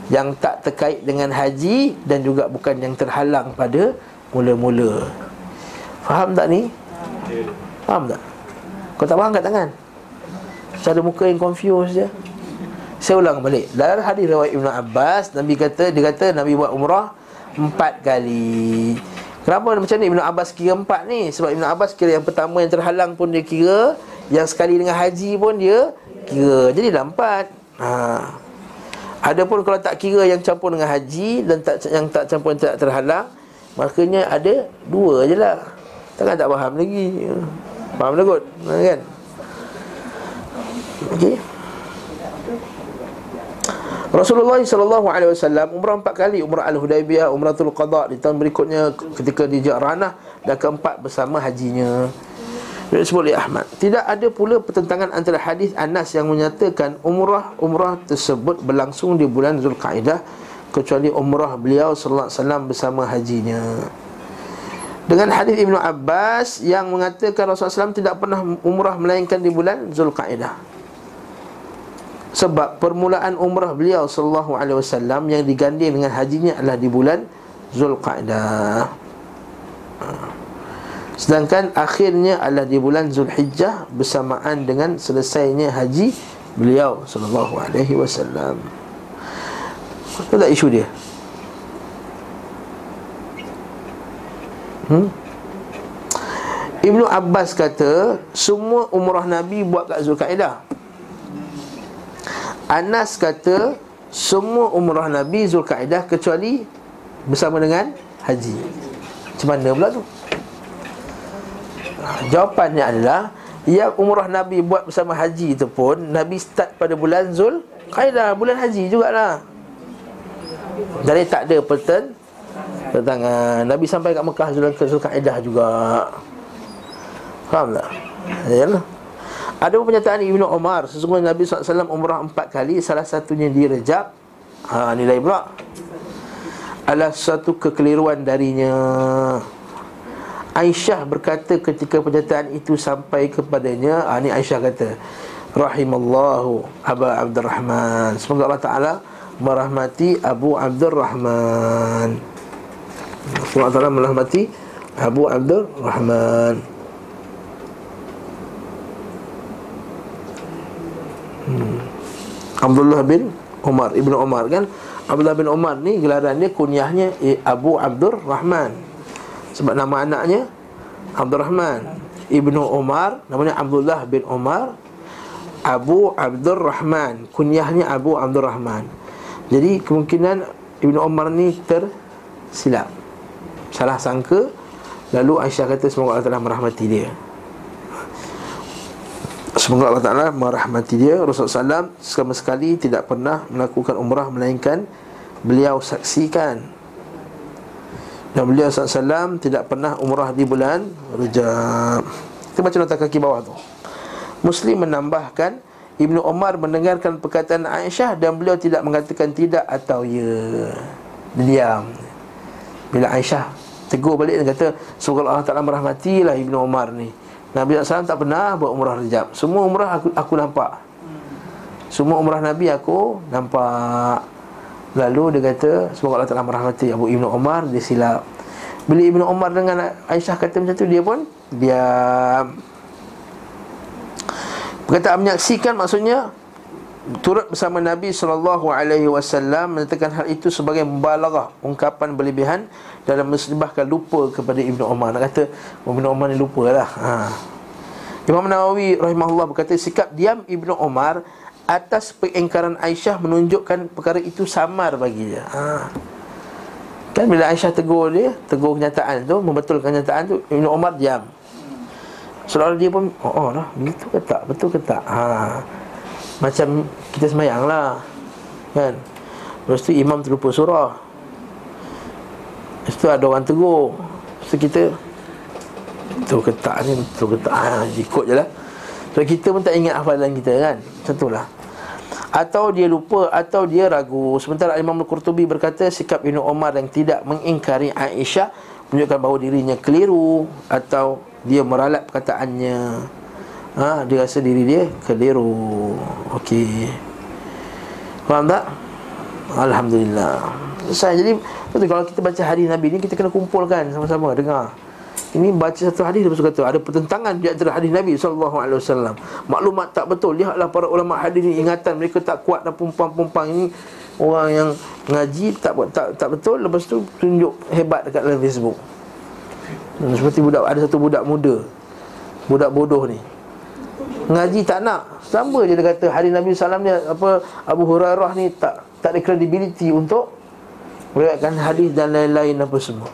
yang tak terkait dengan haji, dan juga bukan yang terhalang pada mula-mula. Faham tak ni? Faham tak? Kau tak faham, angkat tangan. Cara muka yang confused je. Saya ulang balik. Dalam hadis riwayat Ibn Abbas, Nabi kata, dia kata Nabi buat umrah empat kali. Kenapa macam ni Ibn Abbas kira empat ni? Sebab Ibn Abbas kira yang pertama yang terhalang pun dia kira, yang sekali dengan haji pun dia kira. Jadilah empat. Haa. Adapun kalau tak kira yang campur dengan haji dan tak, yang tak campur yang tak terhalang, makanya ada dua je lah. Takkan tak faham lagi. Faham dah kot, kan? Okey. Rasulullah sallallahu alaihi wasallam umrah empat kali. Umrah Al-Hudaybiyyah, Umrah Dhul Qa'idah, di tahun berikutnya ketika di Ji'ranah, dan keempat bersama hajinya. Disebut oleh Ahmad. Tidak ada pula pertentangan antara hadis Anas yang menyatakan umrah-umrah tersebut berlangsung di bulan Zulqaidah, kecuali umrah beliau sallallahu alaihi wasallam bersama hajinya. Dengan hadis Ibn Abbas yang mengatakan Rasulullah sallallahu alaihi wasallam tidak pernah umrah melainkan di bulan Zulqaidah. Sebab permulaan umrah beliau sallallahu alaihi wasallam yang diganding dengan hajinya adalah di bulan Zulqaidah. Sedangkan akhirnya adalah di bulan Zulhijjah bersamaan dengan selesainya haji beliau sallallahu alaihi wasallam. Apa tak isu dia? Hmm? Ibnu Abbas kata semua umrah Nabi buat kat Zulqaidah. Anas kata semua umrah Nabi Zulqaidah kecuali bersama dengan haji. Macam mana pula tu? Jawapannya adalah yang umrah Nabi buat bersama haji itu pun Nabi start pada bulan Zulqaidah, bulan haji jugalah. Jadi tak ada perten pertentangan. Nabi sampai kat Mekah Zulqaidah juga. Faham tak? Yalah. Ada pernyataan Ibn Umar, sesungguhnya Nabi sallallahu alaihi wasallam umrah empat kali, salah satunya di Rejab. Ha, nilai pula adalah satu kekeliruan darinya. Aisyah berkata ketika pernyataan itu sampai kepadanya, ah, ni Aisyah kata, rahimallahu Aba Abdurrahman, semoga Allah Ta'ala merahmati Abu Abdurrahman. Semoga Allah Ta'ala merahmati Abu Abdurrahman. hmm. Abdullah bin Umar, Ibn Umar kan. Abdullah bin Umar ni gelarannya, kunyahnya Abu Abdurrahman, sebab nama anaknya Abdul Rahman. Ibnu Umar namanya Abdullah bin Umar, Abu Abdul Rahman kunyahnya Abu Abdul Rahman. Jadi kemungkinan Ibnu Umar ni tersilap, salah sangka. Lalu Aisyah kata semoga Allah Ta'ala merahmati dia. Semoga Allah Ta'ala merahmati dia. Rasulullah sallallahu alaihi wasallam sekali-sekali tidak pernah melakukan umrah melainkan beliau saksikan. Dan beliau sallallahu alaihi wasallam tidak pernah umrah di bulan Rejab. Kita baca nota kaki bawah tu. Muslim menambahkan Ibnu Umar mendengarkan perkataan Aisyah dan beliau tidak mengatakan tidak atau ya. Dia diam. Bila Aisyah tegur balik dan kata semoga Allah Ta'ala merahmatilah Ibnu Umar ni, Nabi sallallahu alaihi wasallam tak pernah buat umrah Rejab. Semua umrah aku, aku nampak. Semua umrah Nabi aku nampak. Lalu dia kata semoga Allah Ta'ala merahmati Abu Ibn Umar, dia silap. Bila Ibn Umar dengan Aisyah kata macam tu, dia pun diam. Perkataan menyaksikan maksudnya turut bersama Nabi sallallahu alaihi wasallam, menyatakan hal itu sebagai mubalaghah, ungkapan berlebihan dalam menisbahkan lupa kepada Ibn Umar. Nak kata Ibn Umar ni lupa lah. ha. Imam Nawawi rahimahullah berkata sikap diam Ibn Umar atas pengingkaran Aisyah menunjukkan perkara itu samar bagi dia. ha. Kan bila Aisyah tegur dia, tegur kenyataan tu, membetulkan kenyataan tu, Ibn Umar diam. Seolah-olah dia pun, oh, oh lah, begitu ke tak, betul ke tak. ha. Macam kita semayang lah, kan. Lepas tu imam terlupa surah, lepas tu ada orang tegur, lepas tu kita betul ke tak ni, betul ke tak. ha, Ikut je lah. So kita pun tak ingat hafalan kita kan. Macam itulah. Atau dia lupa, atau dia ragu. Sementara Imam Al-Qurtubi berkata sikap Ibn Umar yang tidak mengingkari Aisyah menunjukkan bahawa dirinya keliru, atau dia meralat perkataannya. ha, Dia rasa diri dia keliru. Okey. Faham tak? Alhamdulillah. Selesai. Jadi betul, kalau kita baca hadis Nabi ni, kita kena kumpulkan sama-sama, dengar. Ini baca satu hadis, lepas tu kata ada pertentangan di antara hadis Nabi sallallahu alaihi wasallam. Maklumat tak betul. Lihatlah para ulama hadis ni, ingatan mereka tak kuat, dan pumpang-pumpang ini orang yang ngaji tak tak, tak betul, lepas tu tunjuk hebat dekat dalam Facebook. Hmm, seperti budak, ada satu budak muda, budak bodoh ni, ngaji tak nak. Sama je dia kata hadis Nabi sallallahu alaihi wasallam ni, apa, Abu Hurairah ni tak tak ada credibility untuk meriwayatkan hadis dan lain-lain apa semua.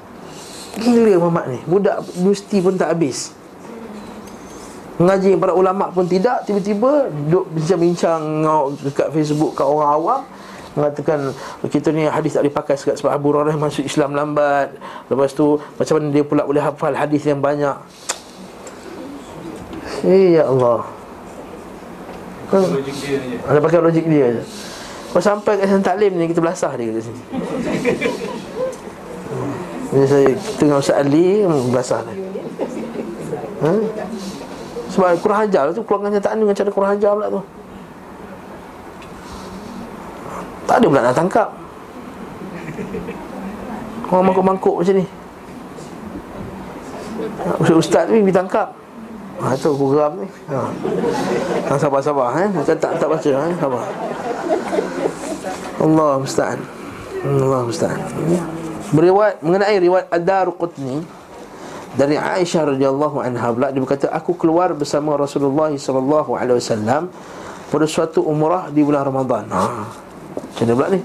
Gila mamat ni, budak universiti pun tak habis, ngaji para ulama pun tidak, tiba-tiba duk bincang-bincang dekat Facebook kat orang awam, mengatakan kita ni hadis tak boleh pakai sebab Abu Hurairah masuk Islam lambat. Lepas tu macam mana dia pula boleh hafal hadis yang banyak? Eh, ya Allah, ada pakai logik dia. Kalau sampai kat sana taklim ni, kita belasah dia kat sini. Bila saya tengah Ustaz Ali, belasah dia. Ha? Sebab kurang hajar tu, keluarkan kenyataan dengan cara kurang hajar pula tu. Tak ada pula nak tangkap orang mangkuk-mangkuk macam ni. Ustaz-ustaz ni pergi tangkap. Ha, tu program ni. Ha, ha, sabar-sabar, eh? Macam tak, tak baca, eh? Sabar. Allah musta'an, Allah musta'an. Beriwayat mengenai riwayat Ad-Darqutni dari Aisyah radhiyallahu anha pula, dia berkata, aku keluar bersama Rasulullah sallallahu alaihi wasallam pada suatu umrah di bulan Ramadan. Ha, macam mana pula ni?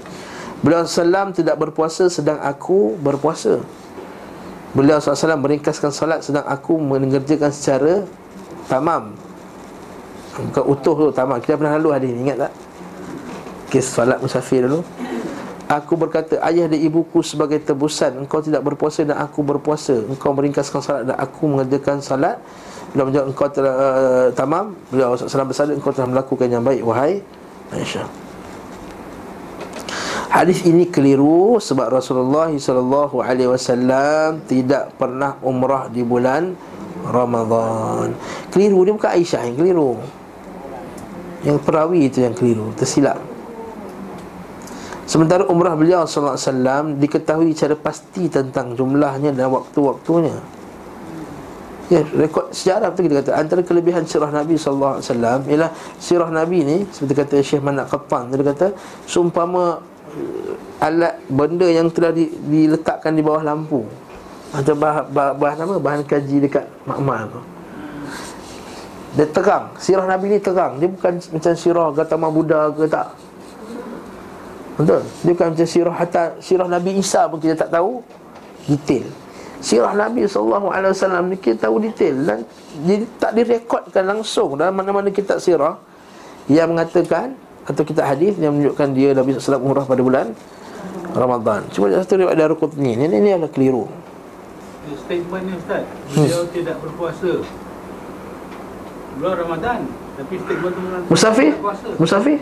Beliau sallam tidak berpuasa sedang aku berpuasa. Beliau sallam meringkaskan salat sedang aku mengerjakan secara tamam. Bukan utuh tu, tamam. Kita pernah lalu hadis ni, ingat tak? Kes salat musafir dulu. Aku berkata, ayah dan ibuku sebagai tebusan, engkau tidak berpuasa dan aku berpuasa. Engkau meringkaskan salat dan aku mengerjakan salat. Beliau menjawab, engkau telah uh, tamam. Beliau sallam bersabda, engkau telah melakukan yang baik, wahai Aisyah. Hadis ini keliru sebab Rasulullah sallallahu alaihi wasallam tidak pernah umrah di bulan Ramadan. Keliru, dia bukan Aisyah yang keliru, yang perawi itu yang keliru, tersilap. Sementara umrah beliau sallallahu alaihi wasallam diketahui secara pasti tentang jumlahnya dan waktu-waktunya. Ya, rekod sejarah tu kita kata antara kelebihan sirah Nabi sallallahu alaihi wasallam ialah sirah Nabi ni, seperti kata Syekh Manak Qattan, dia kata seumpama alat benda yang telah di, diletakkan di bawah lampu. Macam bahan, bahan, bahan apa? Bahan kaji dekat makmal tu. Dia terang, sirah Nabi ni terang. Dia bukan macam sirah Gautama Buddha ke, tak. Betul? Dia bukan macam sirah, hatta sirah Nabi Isa pun kita tak tahu detail. Sirah Nabi sallallahu alaihi wasallam ni kita tahu detail dan dia tak direkodkan langsung dalam mana-mana kitab sirah yang mengatakan atau kita hadis yang menunjukkan dia Nabi sallallahu alaihi wasallam umrah pada bulan Ramadan. Cuma satu riwayat Darqutni ni, ini adalah keliru. Statement ni Ustaz, beliau hmm. tidak berpuasa bulan Ramadan, tapi statement tu mengatakan musafir, musafir,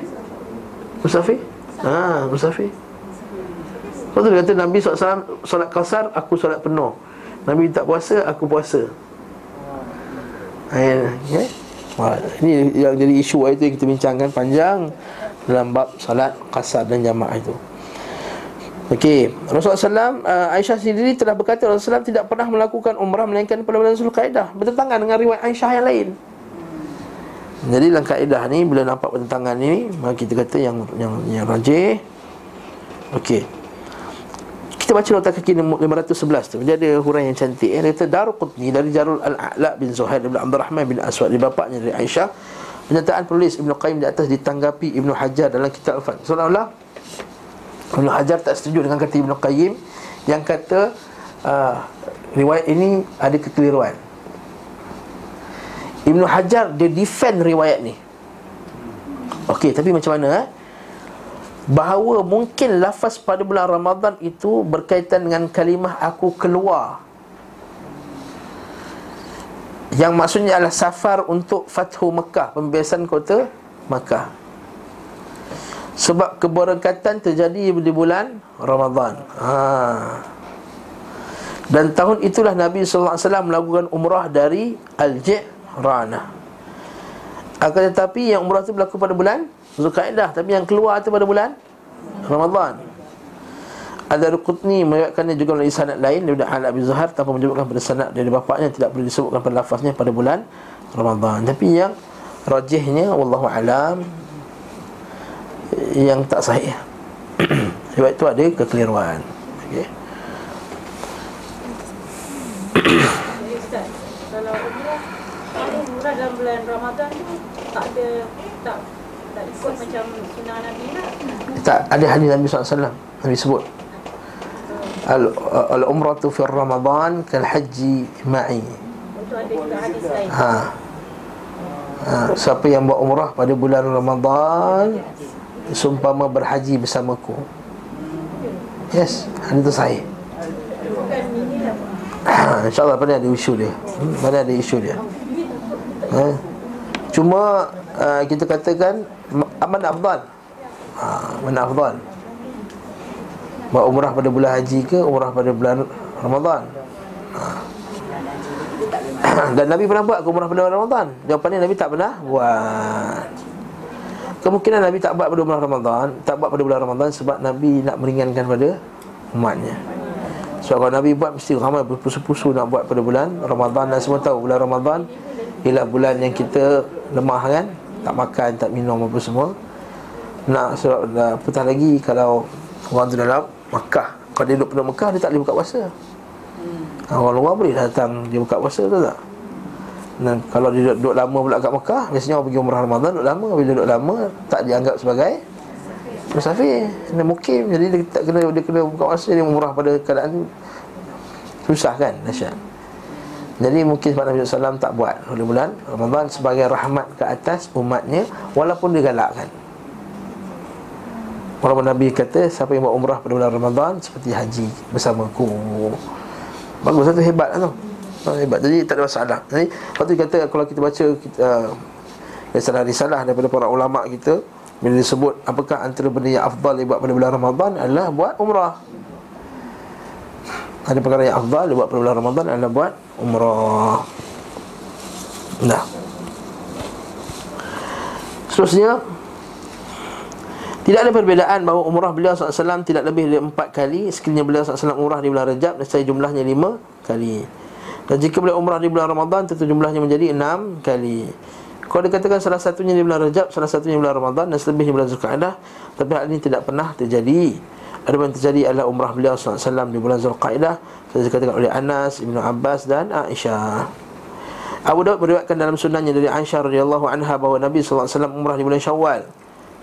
musafir, ah, musafir. Lepas tu dia kata Nabi sallallahu alaihi wasallam solat kasar, aku solat penuh. Nabi tak puasa, aku puasa. Ayah, ya. Ini yang jadi isu itu yang kita bincangkan panjang dalam bab salat qasar dan jamaah itu. Okey, Rasulullah sallallahu alaihi wasallam, Aisyah sendiri telah berkata Rasulullah sallallahu alaihi wasallam tidak pernah melakukan umrah melainkan pada bulan Dhul Qa'idah. Bertentangan dengan riwayat Aisyah yang lain. Jadi dalam kaedah ni, bila nampak bertentangan ni, maka kita kata yang yang yang rajih. Okey, kita baca nota kaki lima ratus sebelas tu. Dia ada huraian yang cantik. Dia kata Darqutni dari Jarul Al-A'la bin Suhail bin Amr Rahman bin Aswad, dari bapaknya dari Aisyah. Pernyataan penulis Ibn Qayyim di atas ditanggapi Ibn Hajar dalam kitab Al-Fath. Seolah-olah Ibn Hajar tak setuju dengan kata Ibn Qayyim yang kata uh, riwayat ini ada kekeliruan. Ibn Hajar dia defend riwayat ni. Okey, tapi macam mana eh? Bahawa mungkin lafaz pada bulan Ramadan itu berkaitan dengan kalimah aku keluar, yang maksudnya adalah safar untuk Fathu Makkah, pembebasan kota Makkah. Sebab keberkatan terjadi di bulan Ramadan. Ha. Dan tahun itulah Nabi sallallahu alaihi wasallam melakukan umrah dari Al-Ji'ranah. Akan tetapi yang umrah itu berlaku pada bulan Zulqaidah, tapi yang keluar itu pada bulan Ramadan. Ad-Darqutni meriwayatkannya juga melalui sanad lain daripada Ala bin Zuhair tanpa menyebutkan pada sanad dari bapaknya, tidak perlu disebutkan pada lafaznya pada bulan Ramadan. Tapi yang rajihnya, wallahu alam, yang tak sahih. Sebab itu ada kekeliruan. Okey. Ustaz, kalau umrah kalau umrah dalam bulan Ramadan tu tak ada tak tak ikut macam sunnah Nabi lah. Tak ada hadis Nabi sallallahu alaihi wasallam. Nabi sebut al-umratu fi Ramadan kal haji ma'i. Ha. Ha. Siapa yang buat umrah pada bulan Ramadan seumpama berhaji bersamaku. Yes, hadis itu sahih. Ha, InsyaAllah pada ada isu dia. Pada ada isu dia. Ha. Cuma uh, kita katakan aman afdal. Ha, aman afdal. Buat umrah pada bulan haji ke umrah pada bulan Ramadan? Ha. Dan Nabi pernah buat ke umrah pada bulan Ramadan? Jawapannya Nabi tak pernah buat. Kemungkinan Nabi tak buat pada bulan Ramadan, tak buat pada bulan Ramadan sebab Nabi nak meringankan pada umatnya. Sebab kalau Nabi buat mesti ramai berpusu-pusu nak buat pada bulan Ramadan, dan semua tahu bulan Ramadan ialah bulan yang kita lemah kan, tak makan, tak minum apa semua. Nak sebab dah petang lagi kalau orang tu dalam Makkah, kalau dia duduk penuh Makkah dia tak boleh buka puasa. Orang luar boleh datang dia buka puasa tu tak? Dan kalau dia duduk lama pula kat Mekah, biasanya orang pergi umrah Ramadan duduk lama. Bila duduk lama tak dianggap sebagai musafir, dia mukim. Jadi dia tak kena, dia kena buka puasa, dia umrah pada keadaan susah kan, dahsyat. Jadi mungkin sebab Nabi sallallahu alaihi wasallam tak buat pada bulan Ramadan sebagai rahmat ke atas umatnya, walaupun dia galakkan. Walaupun Nabi kata siapa yang buat umrah pada bulan Ramadan seperti haji bersamaku. Bagus, satu hebat lah tu. Hebat, jadi tak ada masalah. Jadi, lepas tu kata kalau kita baca risalah-risalah uh, daripada para ulama' kita, bila disebut apakah antara benda yang afdal dibuat pada bulan Ramadan adalah buat umrah. Ada perkara yang afdal dibuat pada bulan Ramadan adalah buat umrah. Nah, seterusnya, tidak ada perbezaan bahawa umrah beliau sallallahu alaihi wasallam tidak lebih dari empat kali. Sekiranya beliau sallallahu alaihi wasallam umrah di bulan Rejab, saya jumlahnya lima kali. Dan jika beliau umrah di bulan Ramadan, tentu jumlahnya menjadi enam kali. Kalau dikatakan salah satunya di bulan Rejab, salah satunya di bulan Ramadan, dan selebihnya di bulan Zulqa'adah, tapi hal ini tidak pernah terjadi. Ada yang terjadi adalah umrah beliau sallallahu alaihi wasallam di bulan Zulqa'adah, seperti dikatakan oleh Anas, Ibn Abbas dan Aisyah. Abu Dawud meriwayatkan dalam sunannya dari Aisyah radhiyallahu anha bahawa Nabi sallallahu alaihi wasallam umrah di bulan Syawal.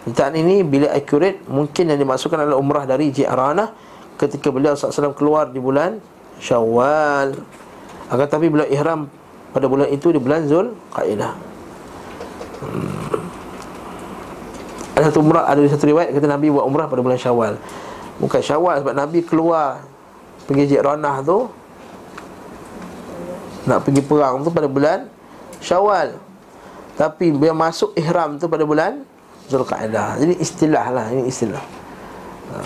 Kenyataan ini bila accurate, mungkin yang dimaksudkan adalah umrah dari Ji'ranah ketika beliau sallallahu alaihi wasallam keluar di bulan Syawal. Akan tetapi beliau ihram pada bulan itu di bulan Dhul Qa'idah. hmm. Ada satu umrah, ada satu riwayat kata Nabi buat umrah pada bulan Syawal, bukan Syawal, sebab Nabi keluar pergi Ji'ranah tu nak pergi perang tu pada bulan Syawal, tapi beliau masuk ihram tu pada bulan Zulqa'adah. Jadi istilah lah, ini istilah. Ha,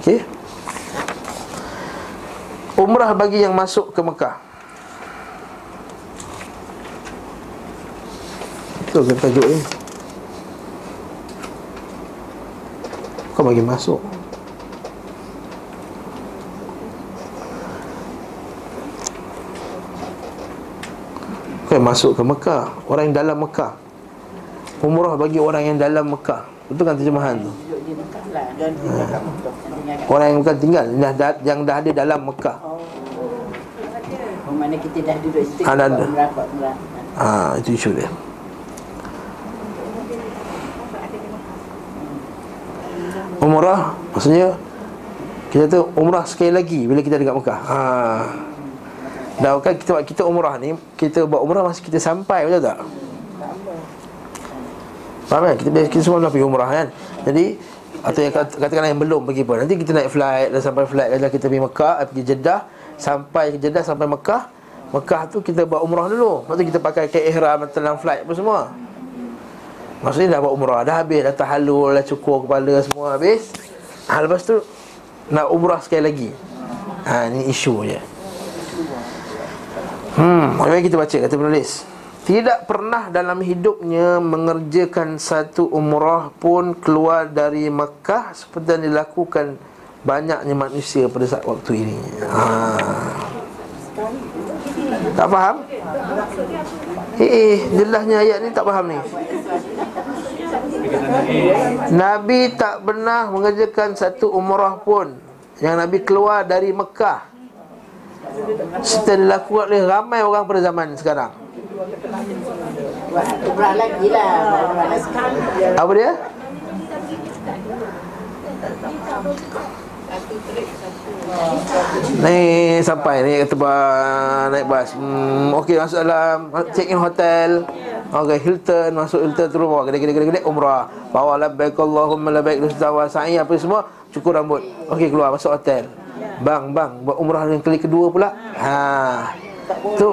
okey. Umrah bagi yang masuk ke Mekah. Itu kan tajuk ni. Kau bagi masuk. Kau yang masuk ke Mekah, orang yang dalam Mekah. Umrah bagi orang yang dalam Mekah. Betul kan terjemahan tu? Ha. Orang yang bukan tinggal, yang dah, yang dah ada dalam Mekah. Mana kita dah duduk situ. Ah, itu isu dia. Umrah maksudnya kita tu umrah sekali lagi bila kita dekat Mekah. Ha. Dah kan kita buat kita umrah ni, kita buat umrah masa kita sampai, betul tak? Faham kan? Kita, kita semua nak pergi umrah kan. Jadi atau yang katakanlah yang belum pergi pun, nanti kita naik flight, dah sampai flight dah kita pergi Mekah, pergi Jeddah, sampai ke Jeddah, sampai Mekah. Mekah tu kita buat umrah dulu. Lepas tu kita pakai kain ihram, telang flight apa semua. Maksudnya dah buat umrah, dah habis, dah tahallul, dah cukur kepala semua habis. Ha, lepas tu nak umrah sekali lagi. Ha, ni isu je. Hmm, mari kita baca kata penulis. Tidak pernah dalam hidupnya mengerjakan satu umrah pun keluar dari Mekah seperti yang dilakukan banyaknya manusia pada saat waktu ini. Ha. Tak faham? Eh, eh jelasnya ayat ni tak faham ni. Nabi tak pernah mengerjakan satu umrah pun yang Nabi keluar dari Mekah serta dilakukan oleh ramai orang pada zaman sekarang. Apa dia? Naik sampai, naik terbang, naik bas. Hmm, okey, masuk dalam, check in hotel. Okey, Hilton, masuk Hilton turun bawah. Gede gede gede gede umrah. Bawa labbaik Allahumma labbaik wa sa'i apa semua, cukur rambut. Okey, keluar masuk hotel. Bang bang, buat umrah yang kali kedua pula. Ha. Tu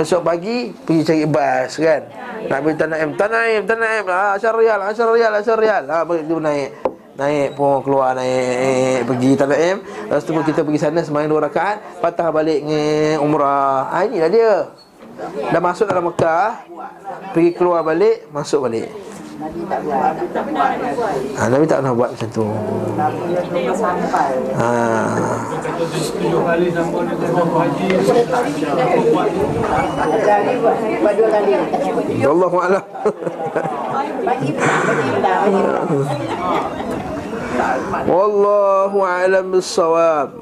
besok pagi pergi cari bas kan. Nak pergi Tanaim, Tanaim, Tanaim. Ha, ten ringgit, ten ringgit, ten ringgit. Ha, begitu naik. Naik pun keluar naik pergi Tanaim. Lepas tu kita pergi sana sembahyang dua rakaat, patah balik dengan umrah. Ha, inilah dia. Dah masuk dalam Mekah, pergi keluar balik, masuk balik. Nabi tak buat. Ha, Nabi tak nak buat macam tu. Ha. Allahu a'lam. Wallahu a'lam bis-shawab.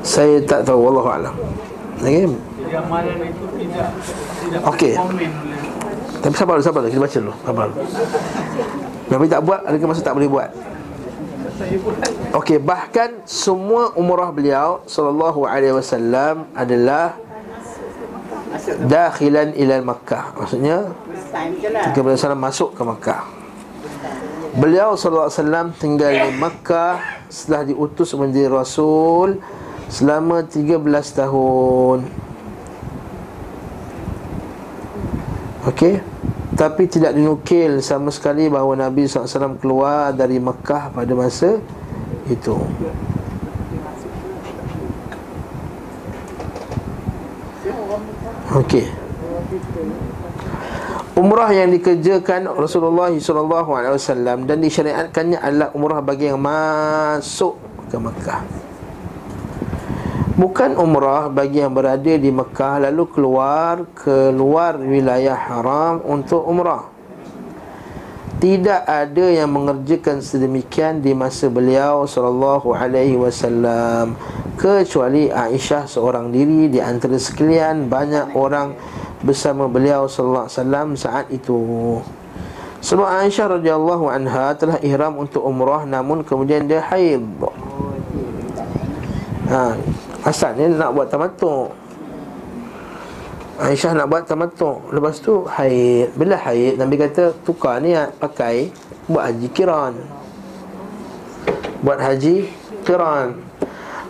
Saya tak tahu, wallahu a'lam. Okey. Okey. Tapi sabar dulu, sabar dulu, kita baca dulu, sabar. Nabi tak buat, adakah masa tak boleh buat? Okey, bahkan semua umrah beliau sallallahu alaihi wasallam adalah dakhilan ila Makkah. Maksudnya ketika beliau sallallahu alaihi wasallam masuk ke Makkah. Beliau sallallahu alaihi wasallam tinggal di Makkah setelah diutus menjadi rasul selama tiga belas tahun. Okey. Tapi tidak dinukil sama sekali bahawa Nabi sallallahu alaihi wasallam keluar dari Mekah pada masa itu. Okey. Umrah yang dikerjakan Rasulullah sallallahu alaihi wasallam dan disyariatkannya adalah umrah bagi yang masuk ke Mekah, bukan umrah bagi yang berada di Mekah lalu keluar keluar wilayah haram untuk umrah. Tidak ada yang mengerjakan sedemikian di masa beliau sallallahu alaihi wasallam kecuali Aisyah seorang diri di antara sekalian banyak orang bersama beliau sallallahu alaihi wasallam saat itu. Sebab Aisyah radhiyallahu anha telah ihram untuk umrah namun kemudian dia haid. Ha, asalnya nak buat tamattu. Aisyah nak buat tamattu, lepas tu haid. Bila haid, Nabi kata tukar niat, pakai buat haji qiran. Buat haji qiran.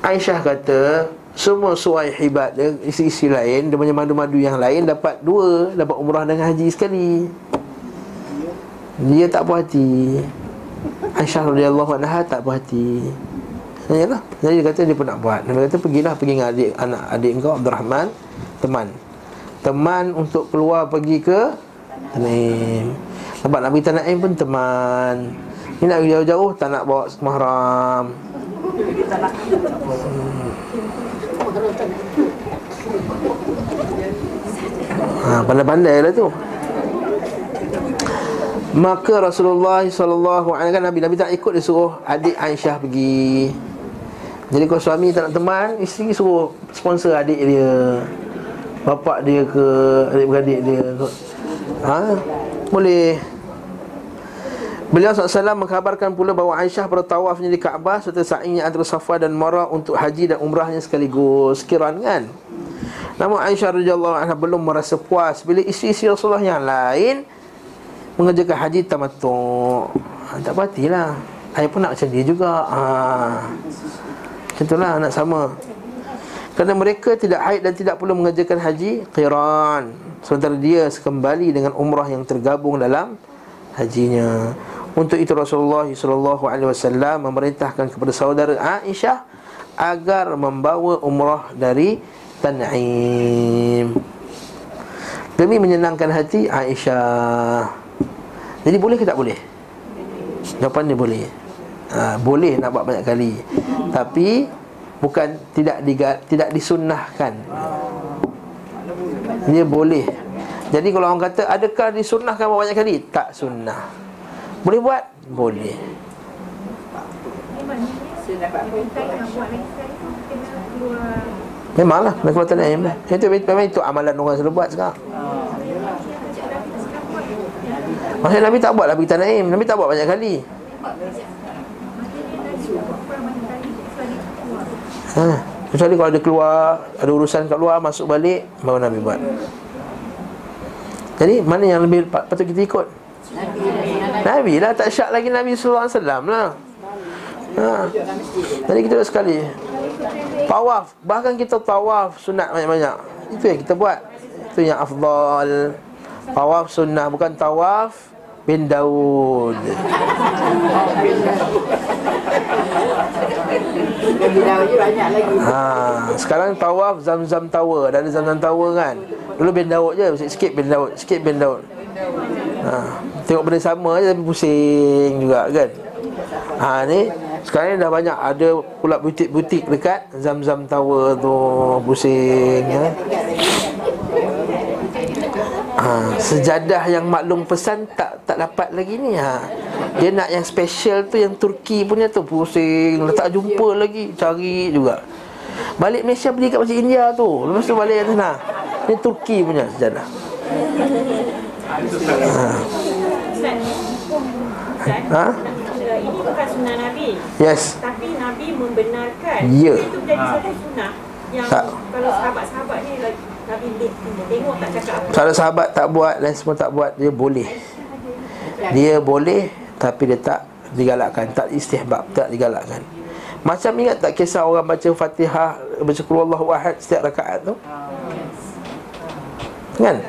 Aisyah kata semua suai hibat dia, isi-isi lain, dia punya madu-madu yang lain dapat dua, dapat umrah dengan haji sekali. Dia tak puas hati. Aisyah radhiyallahu anha tak puas hati. Yalah, jadi dia kata dia pun nak buat. Nabi kata pergilah, pergi dengan adik anak adik kau Abdul Rahman, teman. Teman untuk keluar pergi ke Tanaim. Sebab Nabi Tanaim pun teman. Ni nak jauh-jauh tak nak bawa mahram. Ha, pandai-pandailah tu. Maka Rasulullah sallallahu alaihi wasallam, Nabi Nabi tak ikut, dia suruh adik Aisyah pergi. Jadi kalau suami tak nak teman, isteri suruh sponsor adik dia, bapak dia ke adik-beradik dia. Ha? Boleh. Beliau sallallahu alaihi wasallam mengkhabarkan pula bahawa Aisyah bertawafnya di Ka'bah serta sa'inya antara Safa dan Marwah untuk haji dan umrahnya sekaligus. Kiran kan? Namun Aisyah radhiyallahu anha belum merasa puas bila isteri-isteri Rasulullah yang lain mengerjakan haji tamattu. Ha, tak perhatilah. Saya pun nak macam dia juga. Ha. Contohlah anak sama. Kerana mereka tidak haid dan tidak perlu mengerjakan haji qiran, sementara dia sekembali dengan umrah yang tergabung dalam hajinya. Untuk itu Rasulullah sallallahu alaihi wasallam memerintahkan kepada saudara Aisyah agar membawa umrah dari Tanaim demi menyenangkan hati Aisyah. Jadi boleh ke tak boleh? Jawapan dia boleh. Ha, boleh nak buat banyak kali, tapi bukan tidak diga, tidak disunnahkan. dia boleh. Jadi kalau orang kata adakah disunnahkan banyak kali? Tak sunnah. Boleh buat? Boleh. Memanglah kalau Tanaim dah. Itu memang itu amalan orang selalu buat sekarang. Maksudnya Nabi tak buatlah pergi Tanaim. Nabi tak buat banyak kali. Ha, kecuali kalau dia keluar, ada urusan kat luar, masuk balik, baru Nabi buat. Jadi mana yang lebih patut kita ikut? Nabi, Nabi lah, tak syak lagi Nabi sallallahu alaihi wasallam lah. Ha. Jadi kita buat sekali tawaf, bahkan kita tawaf sunat banyak-banyak. Itu yang kita buat. Itu yang afdal. Tawaf sunnah, bukan tawaf bin Daud. Ha, sekarang tawaf Zamzam Tower. Dah ada Zamzam Tower kan. Dulu bin Daud je, sikit bin Daud, sikit bin Daud. Ha, tengok benda sama je tapi pusing juga kan. Ha ni sekarang ni dah banyak ada pula butik-butik dekat Zamzam Tower tu, pusing kan. Ha, sejadah yang maklum pesan tak tak dapat lagi ni. Ha. Dia nak yang special tu, yang Turki punya tu, pusing, tak jumpa lagi, cari juga. Balik Malaysia beli kat Masjid India tu. Lepas tu balik kat sana. Ni Turki punya sejadah. Ha. Ha? Ini bukan sunnah Nabi. Yes. Tapi Nabi membenarkan. Ya. Itu menjadi satu sunnah yang tak. Kalau sahabat-sahabat ni lagi Nabi tengok tak cakap apa. Kalau sahabat tak buat dan semua tak buat, dia boleh. Dia boleh tapi dia tak digalakkan, tak istihbab, tak digalakkan. Macam ingat tak kisah orang baca Fatihah, baca Qul Huwallahu Ahad setiap rakaat tu? Kan?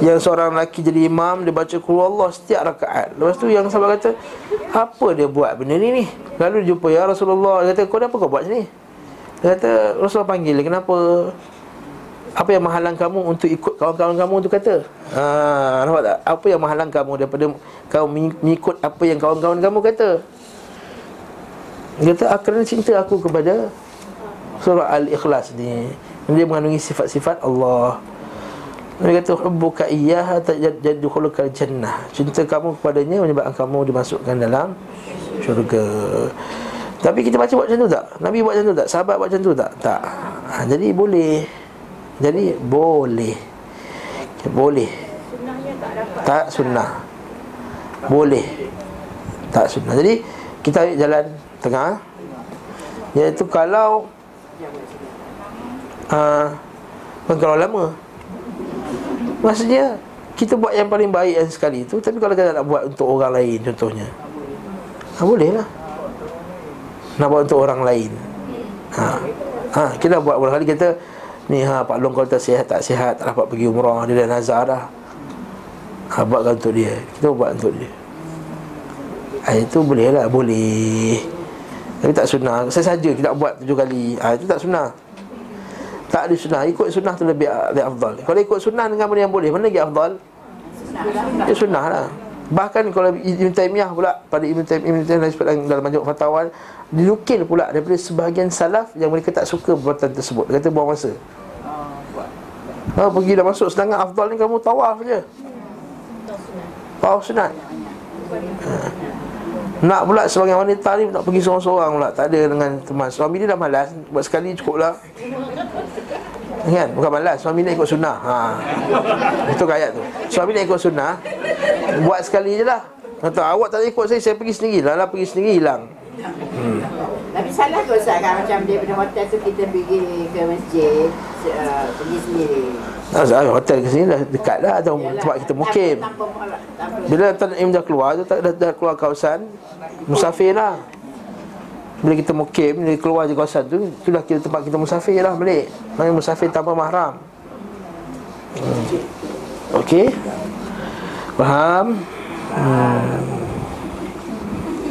Yang seorang lelaki jadi imam, dia baca Qul Huwallahu setiap rakaat. Lepas tu yang sahabat kata, apa dia buat benda ni ni? Lalu dia jumpa ya Rasulullah, dia kata, "Kau kenapa kau buat sini?" Dia kata, Rasulullah panggil, "Kenapa? Apa yang menghalang kamu untuk ikut kawan-kawan kamu tu?" Kata, ha, nampak tak? Apa yang menghalang kamu daripada kau mengikut apa yang kawan-kawan kamu kata? Dia kata, ah, kerana cinta aku kepada surah Al-Ikhlas ni. Dia mengandungi sifat-sifat Allah. Dia kata, hubbuka iyyaha tajaddukhulukal jannah. Cinta kamu kepadanya menyebabkan kamu dimasukkan dalam syurga. Tapi kita baca buat macam tu tak? Nabi buat macam tu tak? Sahabat buat macam tu tak? Tak. Ha, jadi boleh. Jadi boleh. Boleh. Tak sunnah. Boleh. Tak sunnah. Jadi kita ambil jalan tengah, iaitu kalau uh, kalau lama, maksudnya kita buat yang paling baik yang sekali itu. Tapi kalau kita nak buat untuk orang lain contohnya, ha, boleh lah. Nak buat untuk orang lain, ha. Ha, kita buat berkali kita ni, ha, Pak Long kalau tak sihat, tak sihat, tak dapat pergi umrah, dia dah nazar dah, ha, buatkan untuk dia. Kita buat untuk dia, ha, itu boleh lah, boleh. Tapi tak sunnah. Saya saja kita buat tujuh kali, ha, itu tak sunnah. Tak ada sunnah. Ikut sunnah tu lebih, lebih afdal. Kalau ikut sunnah dengan benda yang boleh, mana lagi afdal? Itu sunnah lah. Bahkan kalau Ibn Taymiyah pula, pada Ibn Taymiyah dalam majmuk fatawan, dilukil pula daripada sebahagian salaf yang mereka tak suka perbuatan tersebut. Dia kata buang masa. Ha, pergi dah masuk sedangkan afdal ni kamu tawaf je. Tawaf sunat. Ha. Nak pula sebagai wanita ni nak pergi seorang-seorang pula, tak ada dengan teman. Suami dia dah malas, buat sekali cukup lah. Kan? Bukan malas, suami nak ikut sunnah. Ha. Betul ayat tu. Suami nak ikut sunnah, buat sekali je lah. Kata awak tak ikut saya, saya pergi sendiri. Lala pergi sendiri, hilang. Hmm. Tapi salah ke Ustaz kan? Macam daripada hotel tu kita pergi ke masjid, uh, pergi sendiri. Nah, hotel ke sini dah dekat dah, atau tempat kita mukim. Bila Tanaim dah keluar tu, dah, dah keluar kawasan musafir lah. Bila kita mukim, bila keluar je kawasan tu, itulah kita, tempat kita musafir lah balik. Maksudnya musafir tanpa mahram. Hmm. Okey? Faham? Hmm.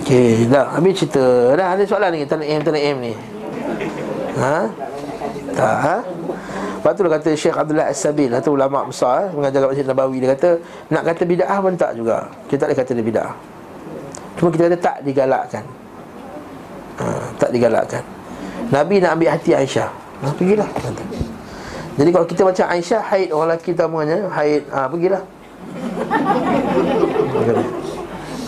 Okey, dah habis cerita. Dah ada soalan lagi Tanaim, Tanaim ni. Ha? Tak, ha? Lepas tu kata Syekh Abdullah As-Sabil, satu ulama besar mengajar kat Masjid Nabawi, dia kata nak kata bid'ah pun tak juga. Kita tak boleh kata dia bid'ah. Cuma kita kata tak digalakkan. Ha, tak digalakkan. Nabi nak ambil hati Aisyah, nak pergilah. Jadi kalau kita macam Aisyah, haid orang lelaki utamanya, haid, ha, pergilah.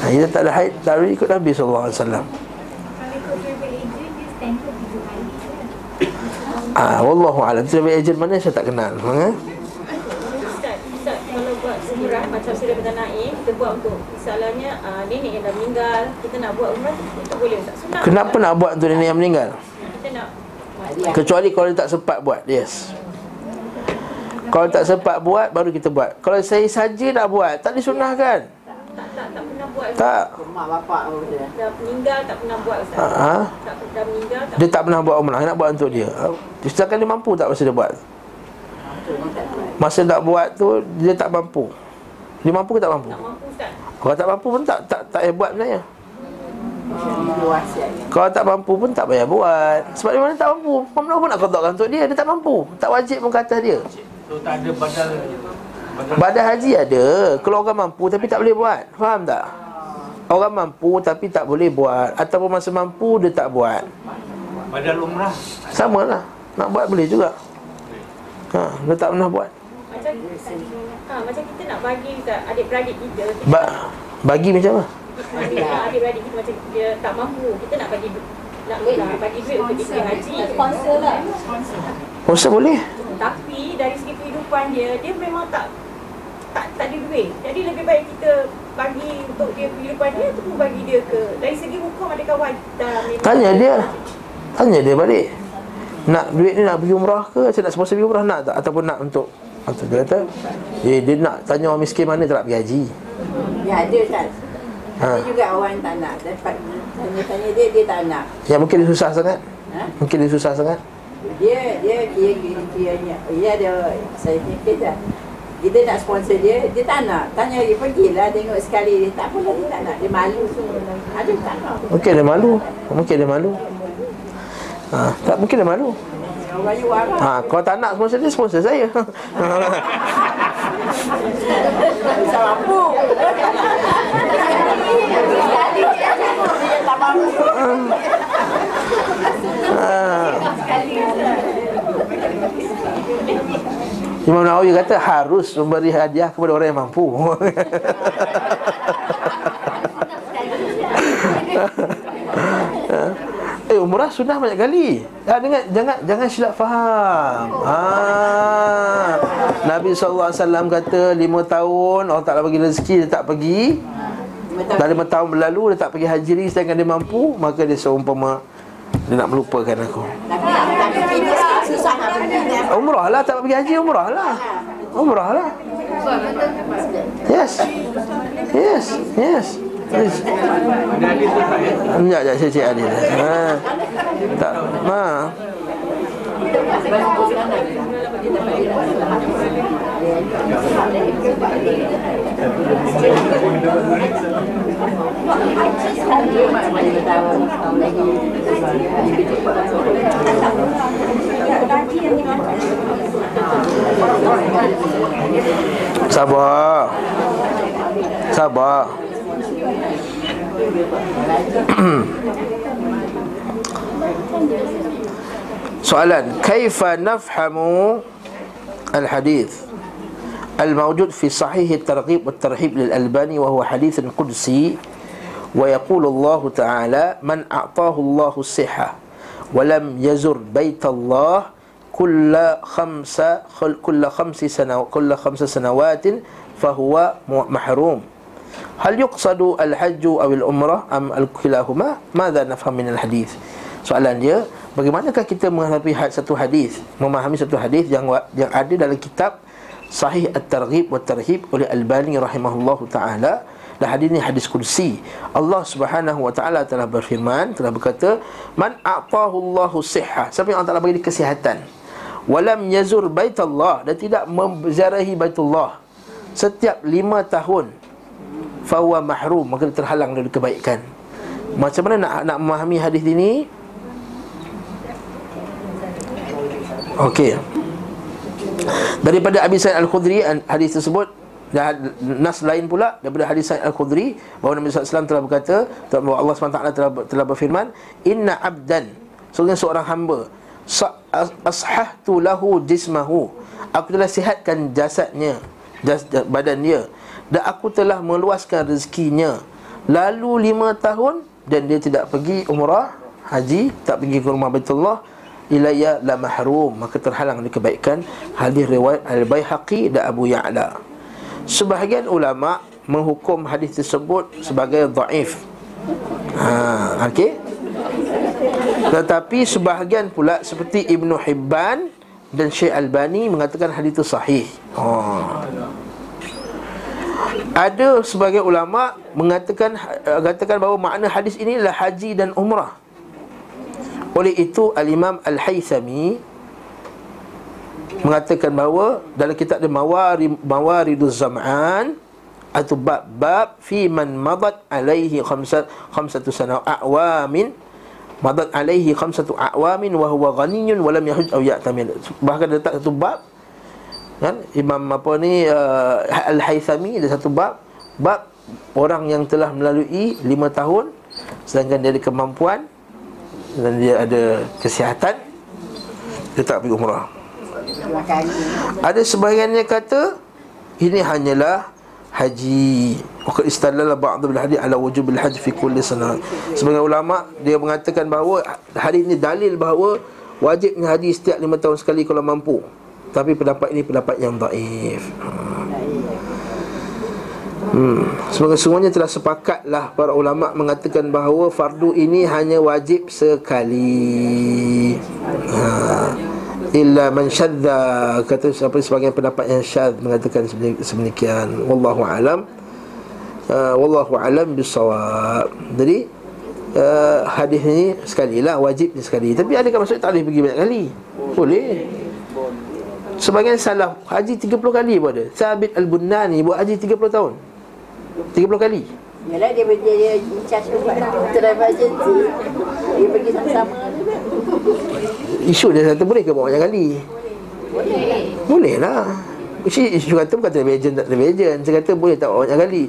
Kita tak ada haid, tak ada ikut Nabi sallallahu alaihi wasallam. Kalau ikut travel agent, dia standard tujuh hari. Ah, wallahu'alam, travel agent mana saya tak kenal. Ha? Umrah macam saya daripada Tanaim, kita buat untuk misalnya uh, nenek yang dah meninggal, kita nak buat umrah tak boleh, tak sunat. Kenapa tak nak buat untuk nenek yang meninggal? Kita nak, kecuali kalau tak sempat buat. Yes. Kalau tak sempat buat baru kita buat. Kalau saya saja nak buat tak disunahkan. Tak tak tak pernah buat. Tak. Mak bapak dah meninggal tak pernah buat ustaz. Ha? Tak pernah meninggal. Dia tak pernah buat umrah, nak buat untuk dia. Ustaz kan dia mampu tak masa dia buat? Masa nak buat tu dia tak mampu. Dia mampu ke tak mampu? Tak mampu ustaz. Kalau tak mampu pun tak tak tak payah buat sebenarnya. Oh. Kalau tak mampu pun tak payah buat. Sebab dia mana tak mampu. Mana pun nak qadakan untuk dia, dia tak mampu. Tak wajib pun kata dia. So tak ada badal. Badal haji ada. Kalau orang mampu tapi tak boleh buat. Faham tak? Orang mampu tapi tak boleh buat, ataupun masa mampu dia tak buat. Badal umrah sama lah. Nak buat boleh juga. Ha, dia tak pernah buat. Macam kita, ha, macam kita nak bagi dekat adik-beradik kita, kita ba- bagi macam apa? Adik-beradik kita macam dia tak mampu, kita nak bagi nak nak bagi duit untuk dia haji, sponsor lah. Sponsor boleh. Tapi dari segi kehidupan dia, dia memang tak tak tak ada duit. Jadi lebih baik kita bagi untuk dia kehidupan dia tu, bagi dia ke. Dari segi hukum adakah wajib dalam ni? Tanya dia. Tanya dia balik. Nak duit ni nak pergi umrah ke? Saya nak sponsor pergi umrah, nak tak? Ataupun nak untuk, atau dia kata eh, dia nak tanya orang miskin mana tak nak pergi haji. Ya ada ustaz. Ada ha. juga orang tak nak. Dapat tanya-tanya dia, dia tak nak. Ya mungkin dia susah sangat. Ha? Mungkin dia susah sangat. Dia dia dia dia dia ada saya fikir dah. Kita nak sponsor dia, dia tak nak. Tanya dia, pergilah tengok sekali. Tak pun dia tak nak. Dia malu semua. Ada tak nak. Mungkin dia malu. Mungkin dia malu. Ha, tak mungkin dia malu. Ha, kalau tak nak sponsor dia, sponsor saya. Saya mampu. Imam Nawawi kata harus memberi hadiah kepada orang yang mampu. Eh, umrah sunnah banyak kali. Ah, dengar, jangan jangan silap faham. Ah, Nabi sallallahu alaihi wasallam kata lima tahun orang tak bagi rezeki dia tak pergi. Dah lima tahun berlalu dia tak pergi haji lagi sedangkan dia mampu, maka dia seumpama dia nak melupakan aku. Umrah lah, tak pergi haji umrah lah. Umrah lah. Yes. Yes. Yes. Yes. Enggak, enggak, saya cek Ali. Ha. Tak. Ha. Sabar. Sabar. Soalan, kaifa nafhamu al-hadith al-mawjud fi sahih al-targhib wal-tarhib lil-Albani wa huwa hadith qudsi wa yaqulu Allah ta'ala man a'tahu Allah as-sihha wa lam yazur bait Allah kulla khamsa kulla khamsi sana kulla khamsa sanawatin fa huwa mahrum. Hal yuqsadu al-hajju awil umrah am al-kilahuma? Mada nafham minal hadith? Soalan dia, bagaimanakah kita menghadapi satu hadith, memahami satu hadith yang yang ada dalam kitab Sahih At-Targhib wa Tarhib oleh Al-Albani rahimahullahu ta'ala. Dan hadith ni hadis kursi. Allah subhanahu wa ta'ala telah berfirman, telah berkata, man a'tahu Allahu sihha, siapa yang Allah Ta'ala bagi kesihatan, walam yazur baitallah, dan tidak memziarahi baitullah setiap lima tahun, fawa mahrum, maka dia terhalang dari kebaikan. Macam mana nak nak memahami hadis ini? Okey. Daripada Abi Sa'id Al-Khudri hadis tersebut, dan nas lain pula daripada hadis Sa'id Al-Khudri bahawa Nabi sallallahu alaihi wasallam telah berkata, Allah subhanahu wa taala telah, telah berfirman, inna abdan, seorang seorang hamba, sa ashahtu lahu jismahu, aku telah sihatkan jasadnya, jasad, badan dia, dan aku telah meluaskan rezekinya. Lalu lima tahun dan dia tidak pergi umrah, haji, tak pergi ke rumah Baitullah, ilayya la mahrum, maka terhalang dari kebaikan. Hadis riwayat Al-Baihaqi dan Abu Ya'la. Sebahagian ulama menghukum hadis tersebut sebagai dhaif. Ha, okey. Tetapi sebahagian pula seperti Ibn Hibban dan Syekh Albani mengatakan hadis itu sahih. Ha. Ada sebagai ulama mengatakan mengatakan bahawa makna hadis ini ialah haji dan umrah. Oleh itu Al-Imam Al-Haythami mengatakan bahawa dalam kitab dia Mawariduz Zam'an atau bab-bab fi man madat alaihi khamsat khamsatu sana a'wamin madat alaihi khamsatu a'wamin wa huwa ghaniyun wa lam yahujj aw ya'tamil. Bahkan ada satu bab kan Imam apa ni uh, Al-Haythami, ada satu bab bab orang yang telah melalui lima tahun sedangkan dia ada kemampuan dan dia ada kesihatan, dia tak pergi umrah. Ada sebahagiannya kata ini hanyalah haji. Maka istadlala ba'd bil hadis ala wujubil hajj fi kulli sana. Sebagai ulama dia mengatakan bahawa hadis ini dalil bahawa wajibnya haji setiap lima tahun sekali kalau mampu. Tapi pendapat ini pendapat yang dhaif. Hmm. Sebenarnya telah sepakatlah para ulama mengatakan bahawa fardu ini hanya wajib sekali. Ha. Illa man syadza, kata siapa sebagai pendapat yang syadz mengatakan sebenikian. Wallahu alam. Uh, wallahu alam bisawab. Jadi uh, hadis ini sekalilah, wajibnya sekali. Tapi adakah maksud tak boleh pergi banyak kali? Boleh. Sebagian salaf haji tiga puluh kali pun ada. Sabit Al-Bunani buat haji tiga puluh tahun, tiga puluh kali. Yalah dia dia dia charge buat travel agency. Dia pergi sama-sama. Isu dia kata boleh ke buat banyak kali? Boleh. Boleh lah. Isu kata bukan travel agent, tak travel agent. Saya kata boleh tak buat banyak kali.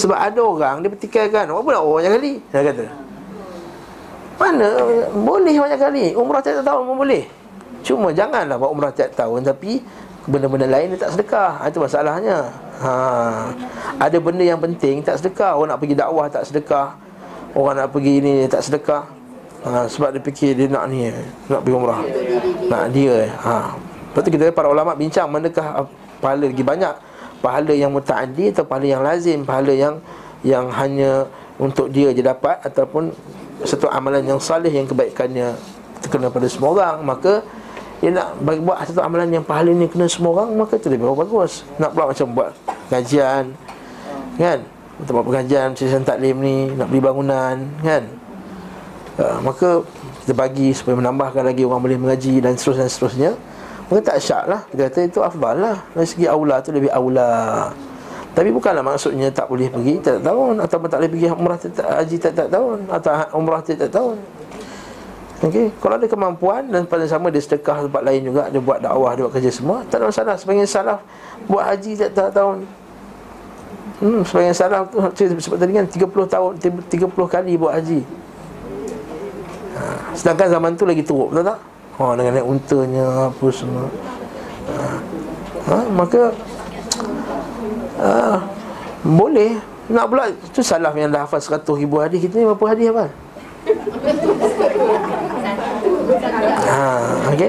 Sebab ada orang dia pertikaikan, apa nak buat banyak kali? Saya kata mana boleh banyak kali. Umrah tiap tahun pun boleh. Cuma janganlah buat umrah tiap tahun tapi benda-benda lain dia tak sedekah. Itu masalahnya. Ha. Ada benda yang penting tak sedekah. Orang nak pergi dakwah tak sedekah. Orang nak pergi ni tak sedekah. Ha. Sebab dia fikir dia nak ni, nak pergi umrah, nak dia. Ha. Lepas tu kita para ulama bincang manakah pahala lagi banyak, pahala yang mutaaddi atau pahala yang lazim, pahala yang yang hanya untuk dia je dapat, ataupun satu amalan yang salih yang kebaikannya terkena pada semua orang. Maka dia nak buat satu amalan yang pahala ni kena semua orang, maka tu lebih bagus. Nak pula macam buat pengajian, kan, untuk buat pengajian sesian taklim ni, nak beli bangunan, kan. uh, Maka kita bagi supaya menambahkan lagi orang boleh mengaji dan seterusnya, dan seterusnya. Maka tak syak lah, kita kata itu afdal lah. Dari segi aula tu lebih aula. Tapi bukanlah maksudnya tak boleh pergi tak tahun, atau tak boleh pergi umrah haji tak tahun, atau umrah tak tahun. Okey, kalau ada kemampuan dan pada sama dia sedekah tempat lain juga, dia buat dakwah, dia buat kerja semua, tak ada masalah. Sebagian salaf buat haji tiap tahun. Hmm, sebagian salaf tu sebab tadi kan tiga puluh tahun, tiga puluh kali buat haji. Ha, sedangkan zaman tu lagi teruk, betul tak? Ha, dengan naik untanya apa semua. Ha, ha maka ha, boleh. Nak pula tu salaf yang dah hafal seratus ribu hadis, kita ni berapa hadis hafal? Ah, okey.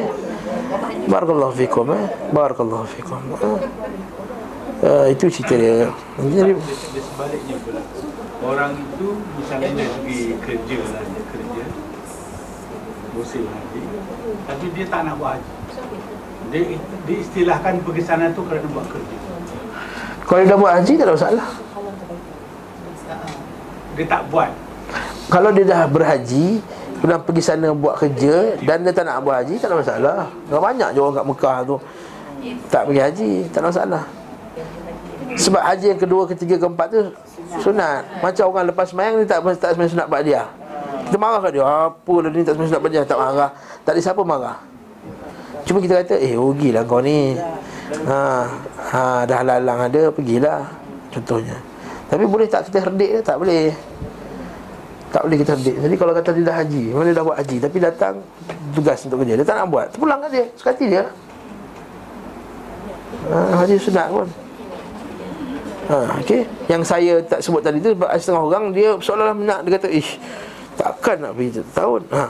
Barakallahu fikum. Eh? Barakallahu fikum. Eh? Uh, itu cerita dia. Jadi sebaliknya pula. Orang itu misalnya dia pergi kerja lah, dia kerja. Musim haji. Tapi dia tak nak buat haji. Dia diistilahkan pergi sana tu kerana buat kerja. Kalau dia dah buat haji tak ada masalah. Dia tak buat. Kalau dia dah berhaji, kemudian pergi sana buat kerja dan dia tak nak buat haji, tak ada masalah. Orang banyak je orang kat Mekah tu tak pergi haji, tak ada masalah. Sebab haji yang kedua, ketiga, keempat tu sunat. Macam orang lepas semayang ni tak, tak semayang sunat ba'diyah. Kita marah kat dia, apalah ni tak semayang sunat ba'diyah. Tak marah, tak ada siapa marah. Cuma kita kata, eh rugilah kau ni. Ha, ha, dah lalang ada, pergilah. Contohnya. Tapi boleh tak kita herdik? Tak boleh. tak boleh kita update. Jadi kalau kata dia dah haji, memang dia dah buat haji, tapi datang tugas untuk kerja, dia tak nak buat, terpulang kat dia, suka hati dia lah. Ha, haji sunat pun. Ha, okay. Yang saya tak sebut tadi tu sebab setengah orang dia seolah-olah nak, dia kata, ish, takkan nak pergi satu tahun. Ha,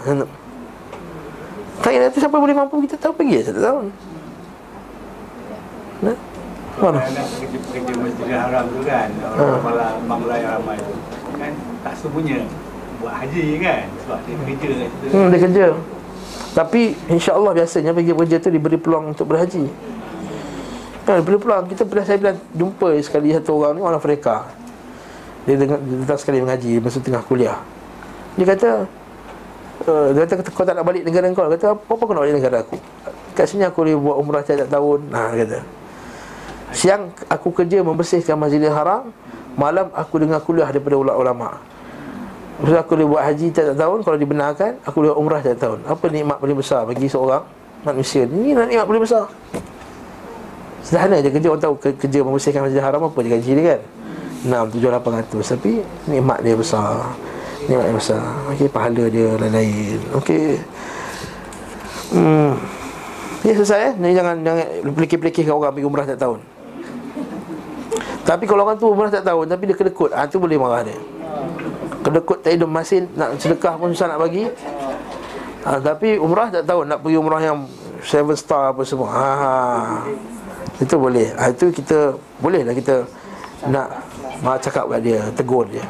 saya kata siapa boleh mampu kita tahu pergi satu tahun. Nah, mana? Kerja-kerja Masjidil Haram tu kan, orang malah bangla yang ramai tu kan, tak semuanya buat haji kan, sebab dia kerja kat situ. Hmm, dia kerja. Tapi insya-Allah biasanya pergi kerja tu diberi peluang untuk berhaji. Kan, diberi peluang. Kita pernah, saya pernah jumpa sekali satu orang ni, orang Afrika. Dia dengar, dia datang sekali mengaji masa tengah kuliah. Dia kata, Uh, dia kata, kau tak nak balik negara kau? Dia kata, apa-apa kau nak balik negara aku? Kat sini aku boleh buat umrah tiap tahun. Nah, dia kata, siang aku kerja membersihkan Masjidil Haram, malam aku dengar kuliah daripada ulama. Lepas aku boleh buat haji tiap tahun, kalau dibenarkan, aku boleh buat umrah tiap tahun. Apa nikmat paling besar bagi seorang manusia? Ini nikmat paling besar. Sederhana je kerja, orang tahu kerja membersihkan Masjidil Haram apa je gaji dia kan, enam, tujuh, lapan ratus. Tapi nikmat dia besar. Ni maknanya besar. Okey, pahala dia lain-lain. Okey. Hmm. Ya, selesai eh. Jadi jangan jangan pelikih-pelikihkan orang pergi umrah tak tahun. Tapi kalau orang tu umrah tak tahun tapi dia kedekut, ah ha, tu boleh marah dia. Kedekut tak hidung masin, nak sedekah pun susah nak bagi. Ha, tapi umrah tak tahun, nak pergi umrah yang seven star apa semua. Ha, ha. Itu boleh. Ha, itu kita bolehlah kita nak mak cakap kat dia, tegur dia.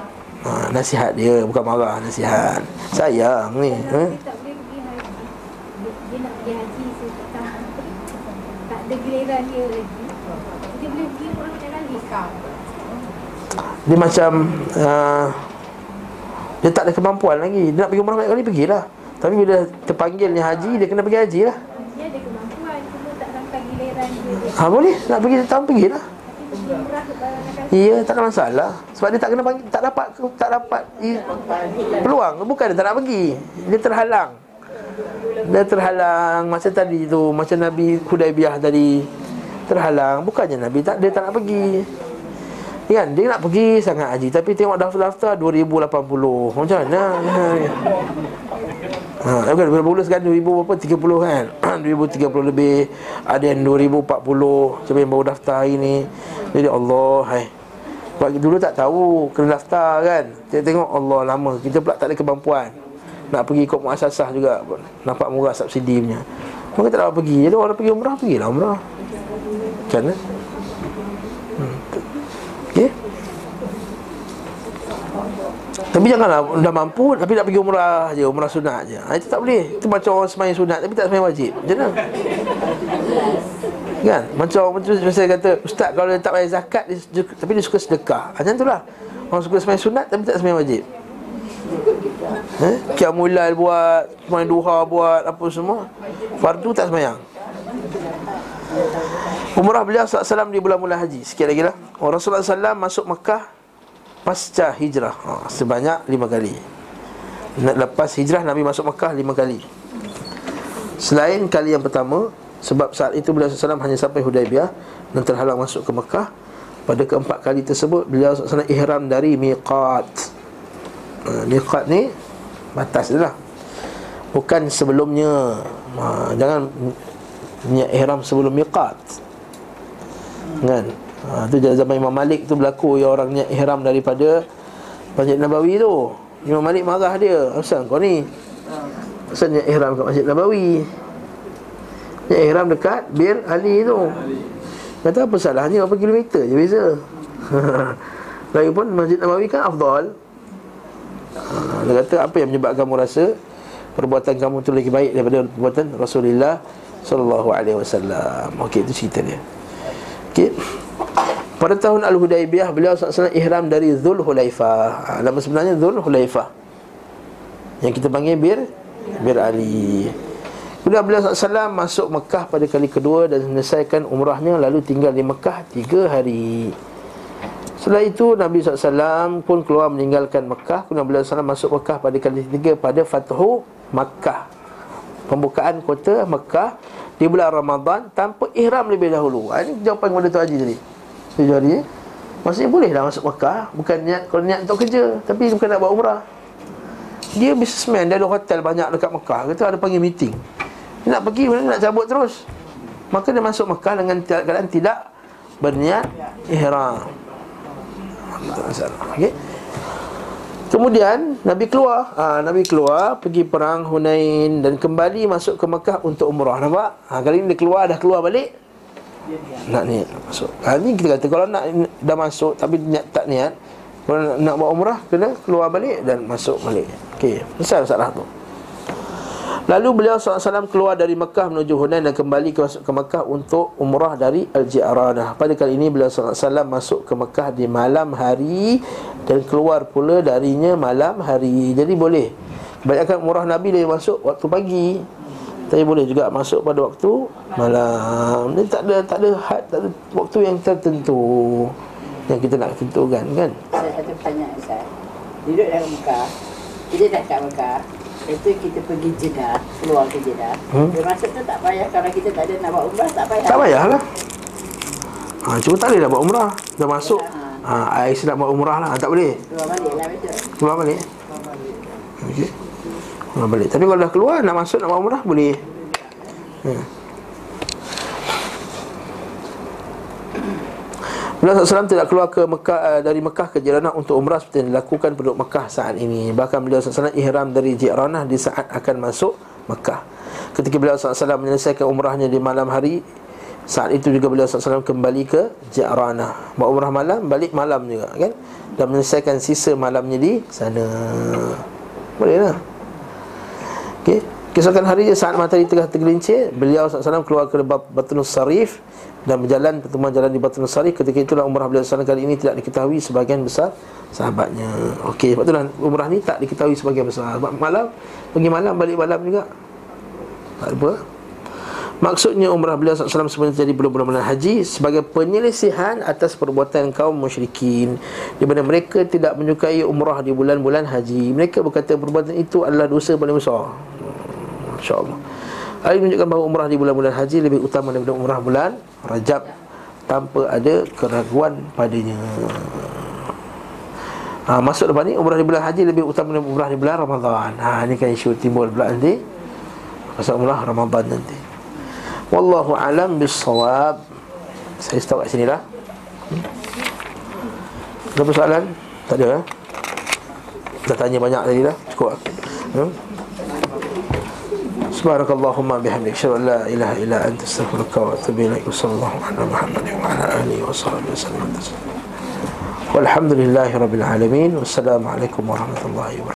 Ha, nasihat dia, bukan marah, nasihat. Sayang ni. Dia eh? tak boleh pergi haji. Dia nak pergi haji, so tak tahan. Tak ada giliran dia lagi. Dia boleh pergi orang macam lagi kau. Dia macam uh, dia tak ada kemampuan lagi. Dia nak pergi umrah banyak kali, pergilah. Tapi bila terpanggil ni haji, dia kena pergi haji lah. Dia ada kemampuan, cuma tak sampai giliran dia. Ha, boleh, nak pergi setahun, pergilah. Ya, tak ada masalah. Sebab dia tak kena panggil, tak dapat tak dapat dia, peluang. Bukan dia tak nak pergi, dia terhalang. Dia terhalang macam tadi tu, macam Nabi Hudaybiyyah tadi. Terhalang, bukannya Nabi tak dia tak nak pergi. Kan, dia nak pergi sangat haji tapi tengok daftar-daftar dua ribu lapan puluh. Macam mana? Ha, bukan berapa kan, dua ribu berapa tiga puluh kan. dua ribu tiga puluh lebih, ada yang dua ribu empat puluh, macam yang baru daftar hari ni. Jadi Allah, hai. Sebab dulu tak tahu kena daftar kan. Kita tengok Allah lama. Kita pula tak ada kemampuan. Nak pergi ikut muasasah juga, nampak murah subsidi punya. Maka tak dapat pergi. Jadi orang pergi umrah, pergilah umrah. Macam mana? Hmm. Okey. Tapi janganlah dah mampu tapi nak pergi umrah je, umrah sunat je. Itu tak boleh. Itu macam orang sembahyang sunat tapi tak sembahyang wajib. Macam mana? Kan? Macam macam saya kata, ustaz kalau dia tak bayar zakat dia, tapi dia suka sedekah. Macam itulah. Orang suka sembahyang sunat tapi tak sembahyang wajib. Eh? Qiyamul lail buat, sembahyang duha buat, apa semua. Fardu tak sembahyang. Umrah beliau sallallahu alaihi wasallam di bulan-bulan haji. Sikit lagi lah. Oh, Rasulullah sallallahu alaihi wasallam masuk Makkah pasca hijrah, ha, sebanyak lima kali. Lepas hijrah Nabi masuk Makkah lima kali. Selain kali yang pertama, sebab saat itu beliau sallallahu alaihi wasallam hanya sampai Hudaybiyyah dan terhalang masuk ke Makkah. Pada keempat kali tersebut beliau sallallahu alaihi wasallam ihram dari miqat. Ha, miqat ni batas dia lah, bukan sebelumnya. Ha, jangan ihram sebelum miqat, kan? Ha, tu zaman Imam Malik tu berlaku, yang orang niat ihram daripada Masjid Nabawi tu. Imam Malik marah dia, "Asal kau ni? Asal niat ihram kat Masjid Nabawi? Niat ihram dekat Bir Ali tu." Kata apa salahnya, berapa kilometer je beza. Lagipun Masjid Nabawi kan afdal. Ha, dia kata, apa yang menyebabkan kamu rasa perbuatan kamu tu lebih baik daripada perbuatan Rasulullah sallallahu alaihi wasallam. Okey, itu cerita dia. Okey. Pada tahun Al-Hudaybiyyah beliau sallallahu alaihi wasallam ihram dari Dhul Hulaifah. Nama sebenarnya Dhul Hulaifah, yang kita panggil Bir Bir Ali. Kemudian beliau sallallahu alaihi wasallam masuk Mekah pada kali kedua dan menyelesaikan umrahnya, lalu tinggal di Mekah tiga hari. Setelah itu Nabi sallallahu alaihi wasallam pun keluar meninggalkan Mekah. Kemudian beliau sallallahu alaihi wasallam masuk Mekah pada kali ketiga pada Fathu Makkah, pembukaan kota Mekah di bulan Ramadan tanpa ihram lebih dahulu. Ini jawapan kepada Tuan Haji tadi. Jadi, maksudnya bolehlah masuk Makkah, bukan niat, kalau niat untuk kerja, tapi bukan nak buat umrah. dia businessman, dia ada hotel banyak dekat Mekah. Kata ada panggil meeting, nak pergi nak cabut terus. Maka dia masuk Mekah dengan keadaan tidak berniat ihram. Okey. Kemudian Nabi keluar, ha, Nabi keluar pergi perang Hunain dan kembali masuk ke Mekah untuk umrah. Nampak? Ha, kali ni dia keluar, dah keluar balik nak niat masuk. Ha, ni kita kata kalau nak dah masuk tapi niat tak niat, kalau nak, nak buat umrah kena keluar balik dan masuk balik. Okey, besar masalah tu. Lalu beliau sallallahu alaihi wasallam keluar dari Mekah menuju Hunain dan kembali ke masuk ke Mekah untuk umrah dari Al-Ji'ranah. Pada kali ini beliau sallallahu alaihi wasallam masuk ke Mekah di malam hari dan keluar pula darinya malam hari. Jadi boleh. Kebanyakan umrah Nabi dia masuk waktu pagi, tapi boleh juga masuk pada waktu malam. Dia tak ada tak ada had, tak ada waktu yang tertentu yang kita nak tentukan kan. Ada satu pertanyaan saya. Duduk dalam Mekah, kita dah kat Mekah, itu kita pergi Jeddah, keluar ke Jeddah. Hmm? Dia masuk tu tak payah, kalau kita tak ada nak buat umrah tak payah. Tak payahlah. Ha, cuma tak boleh nak buat umrah. Dah masuk. Ya, ha, Aisyah nak buat umrah lah, tak boleh. Keluar balik lah betul. Keluar balik. Keluar balik. Okey. Keluar balik. Tapi kalau dah keluar nak masuk nak buat umrah boleh. Ha. Beliau sallallahu alaihi wasallam tidak keluar ke Mekah, dari Mekah ke Ji'ranah untuk umrah seperti yang dilakukan penduduk Mekah saat ini. Bahkan beliau sallallahu alaihi wasallam ihram dari Ji'ranah di saat akan masuk Mekah. Ketika beliau sallallahu alaihi wasallam menyelesaikan umrahnya di malam hari, saat itu juga beliau sallallahu alaihi wasallam kembali ke Ji'ranah, buat umrah malam, balik malam juga kan, dan menyelesaikan sisa malamnya di sana. Boleh lah. Okey. Keesokan hari saat matahari tengah tergelincir, beliau sallallahu alaihi wasallam keluar ke Batnus Sarif dan berjalan pertemuan jalan di Batnus Sarif. Ketika itulah umrah beliau sallallahu alaihi wasallam kali ini tidak diketahui sebagian besar sahabatnya. Okey, sebab itulah umrah ni tak diketahui sebagian besar. Malam, pergi malam, balik malam juga. Tak apa. Maksudnya umrah beliau sallallahu alaihi wasallam sebenarnya jadi belum-belum bulan haji sebagai penyelisihan atas perbuatan kaum musyrikin, di mana mereka tidak menyukai umrah di bulan-bulan haji. Mereka berkata perbuatan itu adalah dosa paling besar. InsyaAllah Ali menunjukkan bahawa umrah di bulan-bulan haji lebih utama daripada umrah bulan Rejab tanpa ada keraguan padanya. Ha, maksud depan ni umrah di bulan haji lebih utama daripada umrah di bulan Ramadan. Ha, ini kan isu timbul pula nanti pasal umrah Ramadan nanti. Wallahu alam bis-shawab. Saya stop kat sinilah. Ada persoalan? Tak ada eh? Dah tanya banyak tadi dah. Cukup. Hmm? Subhanakallahumma bihamdika asyhadu an la ilaha illa anta astaghfiruka wa atubu ilaik. Sallallahu ala Muhammadin wa ala alihi wa sahbihi wasallam. Walhamdulillahirabbil alamin. Wassalamu alaikum warahmatullahi wabarakatuh.